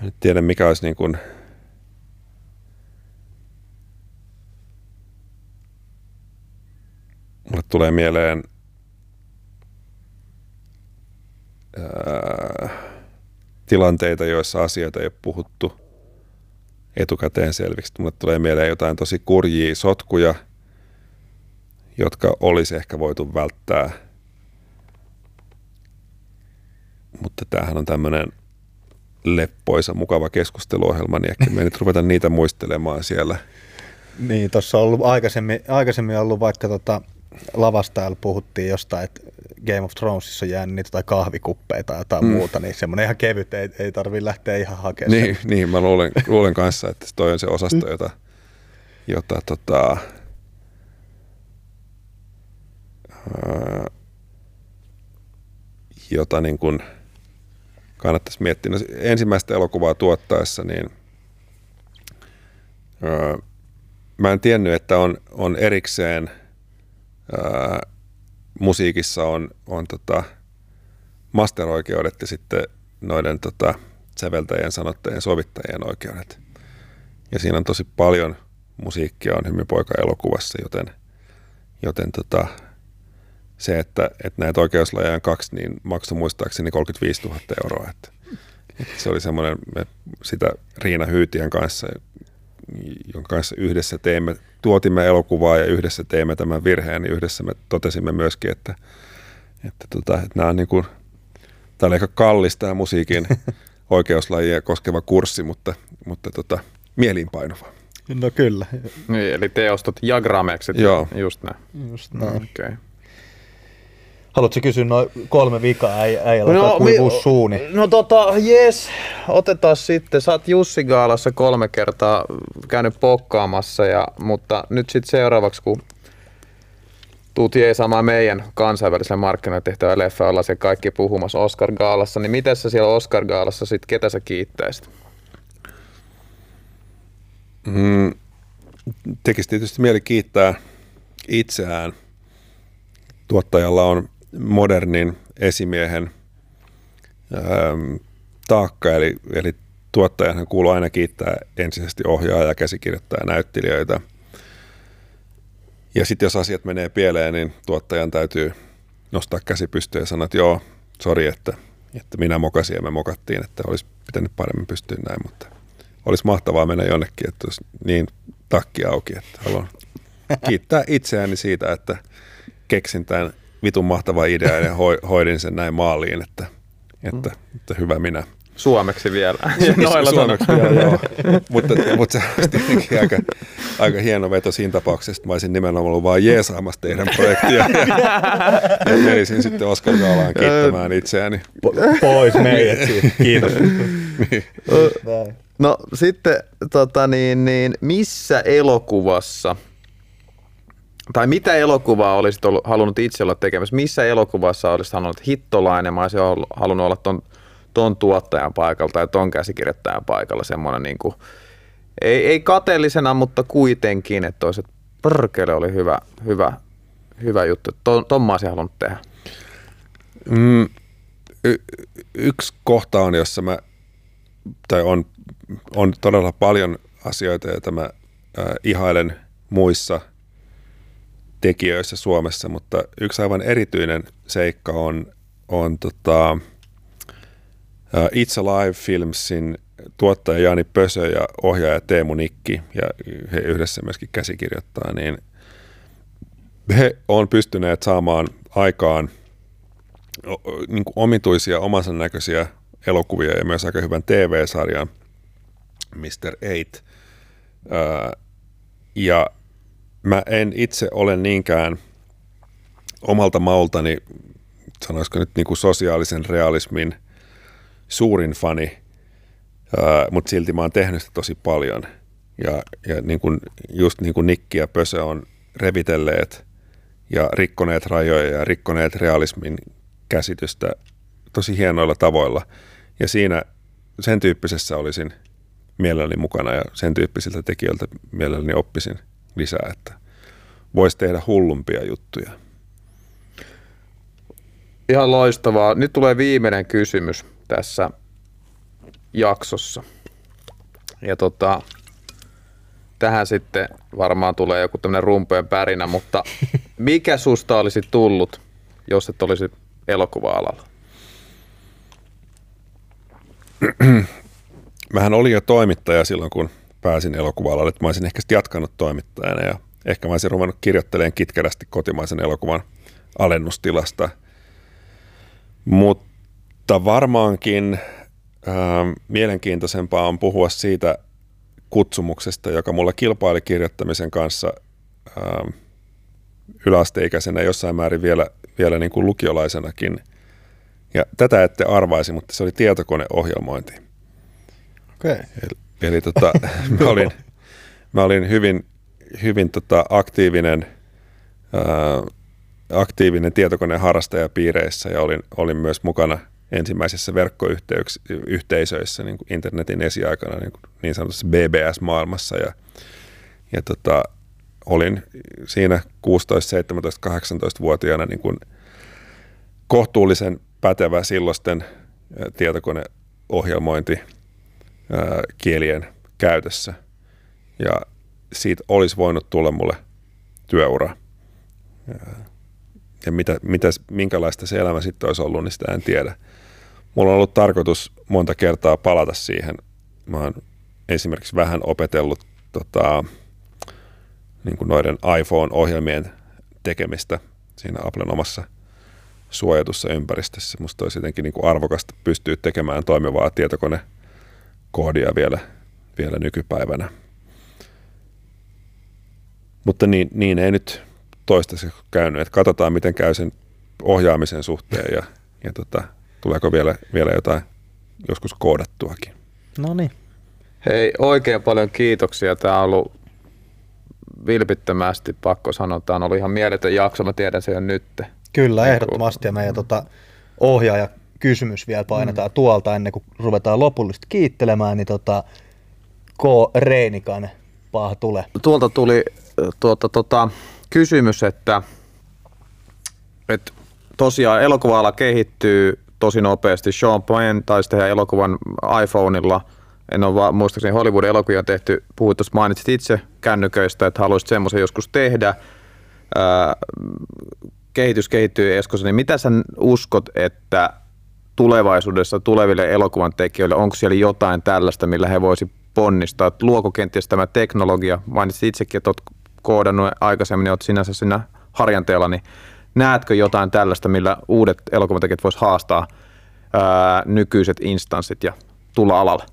En tiedä, mikä olisi niin kuin mulle tulee mieleen tilanteita, joissa asioita ei ole puhuttu etukäteen selviksi. Mulle tulee mieleen jotain tosi kurjia sotkuja, jotka olisi ehkä voitu välttää. Mutta tämähän on tämmöinen leppoisa, mukava keskusteluohjelma, niin ehkä me nyt ruvetaan niitä muistelemaan siellä. Niin, tuossa on ollut aikaisemmin ollut vaikka lavasta puhuttiin jostain, että Game of Thronesissa on jäänyt niitä tai kahvikuppeja tai jotain muuta, niin semmoinen ihan kevyt, ei tarvitse lähteä ihan hakemaan. Niin, mä luulen kanssa, että toi on se osasto, jota jota niin kuin kannattaisi miettiä. No, ensimmäistä elokuvaa tuottaessa, niin mä en tiennyt, että on erikseen musiikissa on masteroikeudet ja sitten noiden säveltäjien, sanottajien, sovittajien oikeudet. Ja siinä on tosi paljon musiikkia on Hymypoika-elokuvassa, joten se, että näitä oikeuslajeja on 2, niin maksoi muistaakseni 35 000 €. Että se oli semmoinen, sitä Riina Hyytiän kanssa, jonka kanssa yhdessä tuotimme elokuvaa ja yhdessä teimme tämän virheen, niin yhdessä me totesimme myöskin, että nämä on niin kuin, tämä oli aika kallis tämä musiikin oikeuslajia koskeva kurssi, mutta mieliinpainuva. No kyllä. Niin, eli teostot ja gramekset. Joo. Just näin. Just näin. Okay. Haluatko kysyä noin 3 vikaa äijällä, no, kuivuussuuni? No jes, otetaan sitten. Sä oot Jussi Gaalassa 3 kertaa käynyt pokkaamassa, mutta nyt sitten seuraavaksi, kun tuut jeesaamaan meidän kansainvälisellä markkinoilla tehtävä leffa, ollaan se kaikki puhumassa Oscar-gaalassa, niin miten sä siellä Oscar-gaalassa sitten, ketä sä kiittäisit? Tekisi tietysti mieli kiittää itseään. Tuottajalla on modernin esimiehen taakka, eli tuottajanhan kuuluu aina kiittää ensisijaisesti ohjaajaa, käsikirjoittajaa, näyttelijöitä. Ja sitten jos asiat menee pieleen, niin tuottajan täytyy nostaa käsi pystyyn ja sanoa, että joo, sori, että minä mokasin ja me mokattiin, että olisi pitänyt paremmin pystyä näin, mutta olisi mahtavaa mennä jonnekin, että olisi niin takki auki, että haluan kiittää itseäni siitä, että keksin tämän vitun mahtavan idean ja hoidin sen näin maaliin, että hyvä minä. Suomeksi vielä. Suomeksi vielä, joo. Mutta se olisi tietenkin aika hieno veto siinä tapauksessa, että mä olisin nimenomaan ollut vaan jeesaamassa teidän projektia. Ja menisin sitten Oscar-gaalaan kiittämään itseäni. Pois meidät siitä. Kiitos. Niin. No sitten missä elokuvassa, tai mitä elokuvaa olisit halunnut itse olla tekemässä? Missä elokuvassa olisit halunnut hittolainen? Mä olisin halunnut olla ton tuottajan paikalla tai ton käsikirjoittajan paikalla, semmoinen niin kuin, ei kateellisena, mutta kuitenkin, että olisi, että pörkele oli hyvä juttu. Ton mä olisin halunnut tehdä. Yksi kohta on, jossa on todella paljon asioita, joita mä ihailen muissa tekijöissä Suomessa, mutta yksi aivan erityinen seikka on It's Alive Filmsin tuottaja Jani Pösö ja ohjaaja Teemu Nikki, ja he yhdessä myöskin käsikirjoittaa, niin he on pystyneet saamaan aikaan niin kuin omituisia, omansa näköisiä elokuvia ja myös aika hyvän TV-sarjan Mr. 8. Ja mä en itse ole niinkään omalta maultani, sanoisiko nyt niin kuin sosiaalisen realismin suurin fani, mutta silti mä oon tehnyt sitä tosi paljon. Ja niin kun, just niin kuin Nikki ja Pösö on revitelleet ja rikkoneet rajoja ja rikkoneet realismin käsitystä tosi hienoilla tavoilla. Ja siinä sen tyyppisessä olisin mielelläni mukana ja sen tyyppisiltä tekijöiltä mielelläni oppisin lisää, että voisi tehdä hullumpia juttuja. Ihan loistavaa. Nyt tulee viimeinen kysymys tässä jaksossa. Ja tähän sitten varmaan tulee joku tämmöinen rumpujen pärinä, mutta mikä susta olisi tullut, jos et olisi elokuva-alalla? Mähän olin jo toimittaja silloin, kun pääsin elokuva-alalle, että mä olisin ehkä jatkanut toimittajana ja ehkä mä olisin ruvennut kirjoittelemaan kitkerästi kotimaisen elokuvan alennustilasta. Mutta varmaankin mielenkiintoisempaa on puhua siitä kutsumuksesta, joka mulla kilpaili kirjoittamisen kanssa yläasteikäisenä jossain määrin vielä niin kuin lukiolaisenakin. Ja tätä ette arvaisi, mutta se oli tietokoneohjelmointi. Okei. Okay. Eli mä olin hyvin aktiivinen tietokoneharrastajapiireissä ja olin myös mukana ensimmäisissä verkkoyhteisöissä niin kuin internetin esiaikana niin sanotussa BBS-maailmassa ja olin siinä 16, 17, 18-vuotiaana niin kuin kohtuullisen pätevä silloisten tietokoneohjelmointikielien käytössä ja siitä olisi voinut tulla mulle työura. Ja minkälaista se elämä sitten olisi ollut, niin sitä en tiedä. Mulla on ollut tarkoitus monta kertaa palata siihen. Mä oon esimerkiksi vähän opetellut niin kuin noiden iPhone-ohjelmien tekemistä siinä Applen omassa suojatussa ympäristössä. Musta olisi jotenkin niin kuin arvokasta pystyä tekemään toimivaa tietokonekoodia vielä nykypäivänä. Mutta niin ei nyt toistaiseksi käynyt, että katsotaan miten käy sen ohjaamisen suhteen ja tuleeko vielä jotain joskus koodattuakin. No niin. Hei, oikein paljon kiitoksia. Tämä on ollut vilpittömästi pakko sanotaan. Oli ihan mieletön jakso, mä tiedän sen jo nyt. Kyllä, ehdottomasti. Ja meidän ohjaaja kysymys vielä painetaan tuolta ennen kuin ruvetaan lopullisesti kiittelemään, niin K. Reinikainen paha tulee. Tuolta tuli kysymys, että tosiaan elokuva-ala kehittyy tosi nopeasti. Sean Penn taisi tehdä elokuvan iPhoneilla. En ole vaan, muistaakseni Hollywoodin elokuvia on tehty. Puhuit tuossa, mainitsit itse kännyköistä, että haluaisit semmoisen joskus tehdä. Kehitys kehittyy, Eskosen, niin mitä sä uskot, että tulevaisuudessa tuleville elokuvan tekijöille, onko siellä jotain tällaista, millä he voisi ponnistaa? Luoko kenties tämä teknologia? Mainitsit itsekin, että olet koodannut aikaisemmin, olet sinänsä siinä harjanteella, niin näetkö jotain tällaista, millä uudet elokuvatekijät voisivat haastaa nykyiset instanssit ja tulla alalle?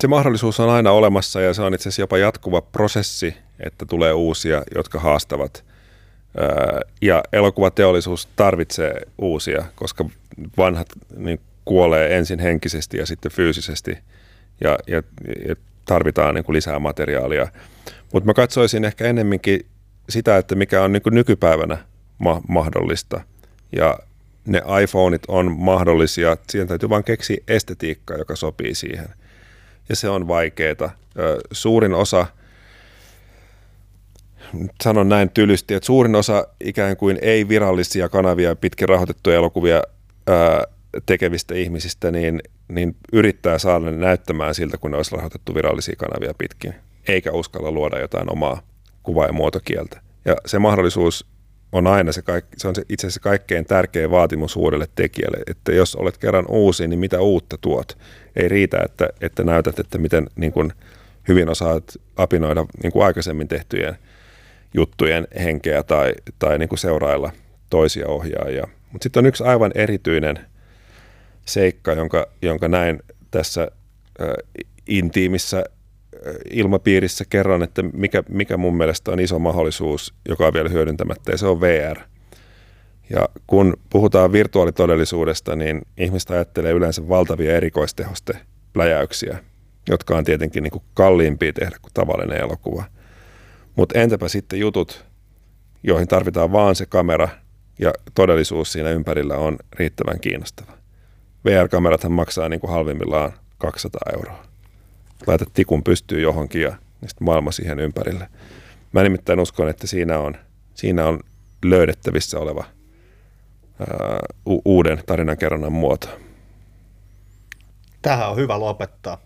Se mahdollisuus on aina olemassa ja se on itse asiassa jopa jatkuva prosessi, että tulee uusia, jotka haastavat. Ja elokuvateollisuus tarvitsee uusia, koska vanhat niin kuolee ensin henkisesti ja sitten fyysisesti ja tarvitaan niin kuin lisää materiaalia. Mutta mä katsoisin ehkä ennemminkin sitä, että mikä on niin kuin nykypäivänä mahdollista. Ja ne iPhoneit on mahdollisia, siihen täytyy vaan keksiä estetiikkaa, joka sopii siihen. Ja se on vaikeeta. Suurin osa, sanon näin tylysti, että suurin osa ikään kuin ei-virallisia kanavia pitkin rahoitettuja elokuvia tekevistä ihmisistä, niin yrittää saada ne näyttämään siltä, kun ne olisi rahoitettu virallisia kanavia pitkin, eikä uskalla luoda jotain omaa kuva- ja muotokieltä. Ja se mahdollisuus on aina se on itse asiassa kaikkein tärkein vaatimus uudelle tekijälle, että jos olet kerran uusi, niin mitä uutta tuot? Ei riitä, että näytät, että miten niin kuin hyvin osaat apinoida niin kuin aikaisemmin tehtyjen juttujen henkeä tai niin kuin seurailla toisia ohjaajia. Mutta sitten on yksi aivan erityinen seikka, jonka näin tässä intiimissä ilmapiirissä kerran, että mikä mun mielestä on iso mahdollisuus, joka on vielä hyödyntämättä, ja se on VR. Ja kun puhutaan virtuaalitodellisuudesta, niin ihmiset ajattelee yleensä valtavia erikoistehostepläjäyksiä, jotka on tietenkin niin kuin kalliimpia tehdä kuin tavallinen elokuva. Mutta entäpä sitten jutut, joihin tarvitaan vaan se kamera ja todellisuus siinä ympärillä on riittävän kiinnostava. VR-kamerathan maksaa niin kuin halvimmillaan 200 €. Laitat tikun pystyy johonkin ja sitten maailma siihen ympärille. Mä nimittäin uskon, että siinä on löydettävissä oleva uuden tarinankerronnan muoto. Tähän on hyvä lopettaa.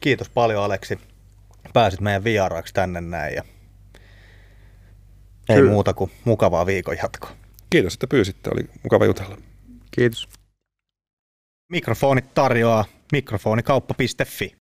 Kiitos paljon, Aleksi. Pääsit meidän vieraaksi tänne näin. Ja ei muuta kuin mukavaa viikon jatkoa. Kiitos, että pyysitte. Oli mukava jutella. Kiitos. Mikrofonit tarjoaa mikrofonikauppa.fi.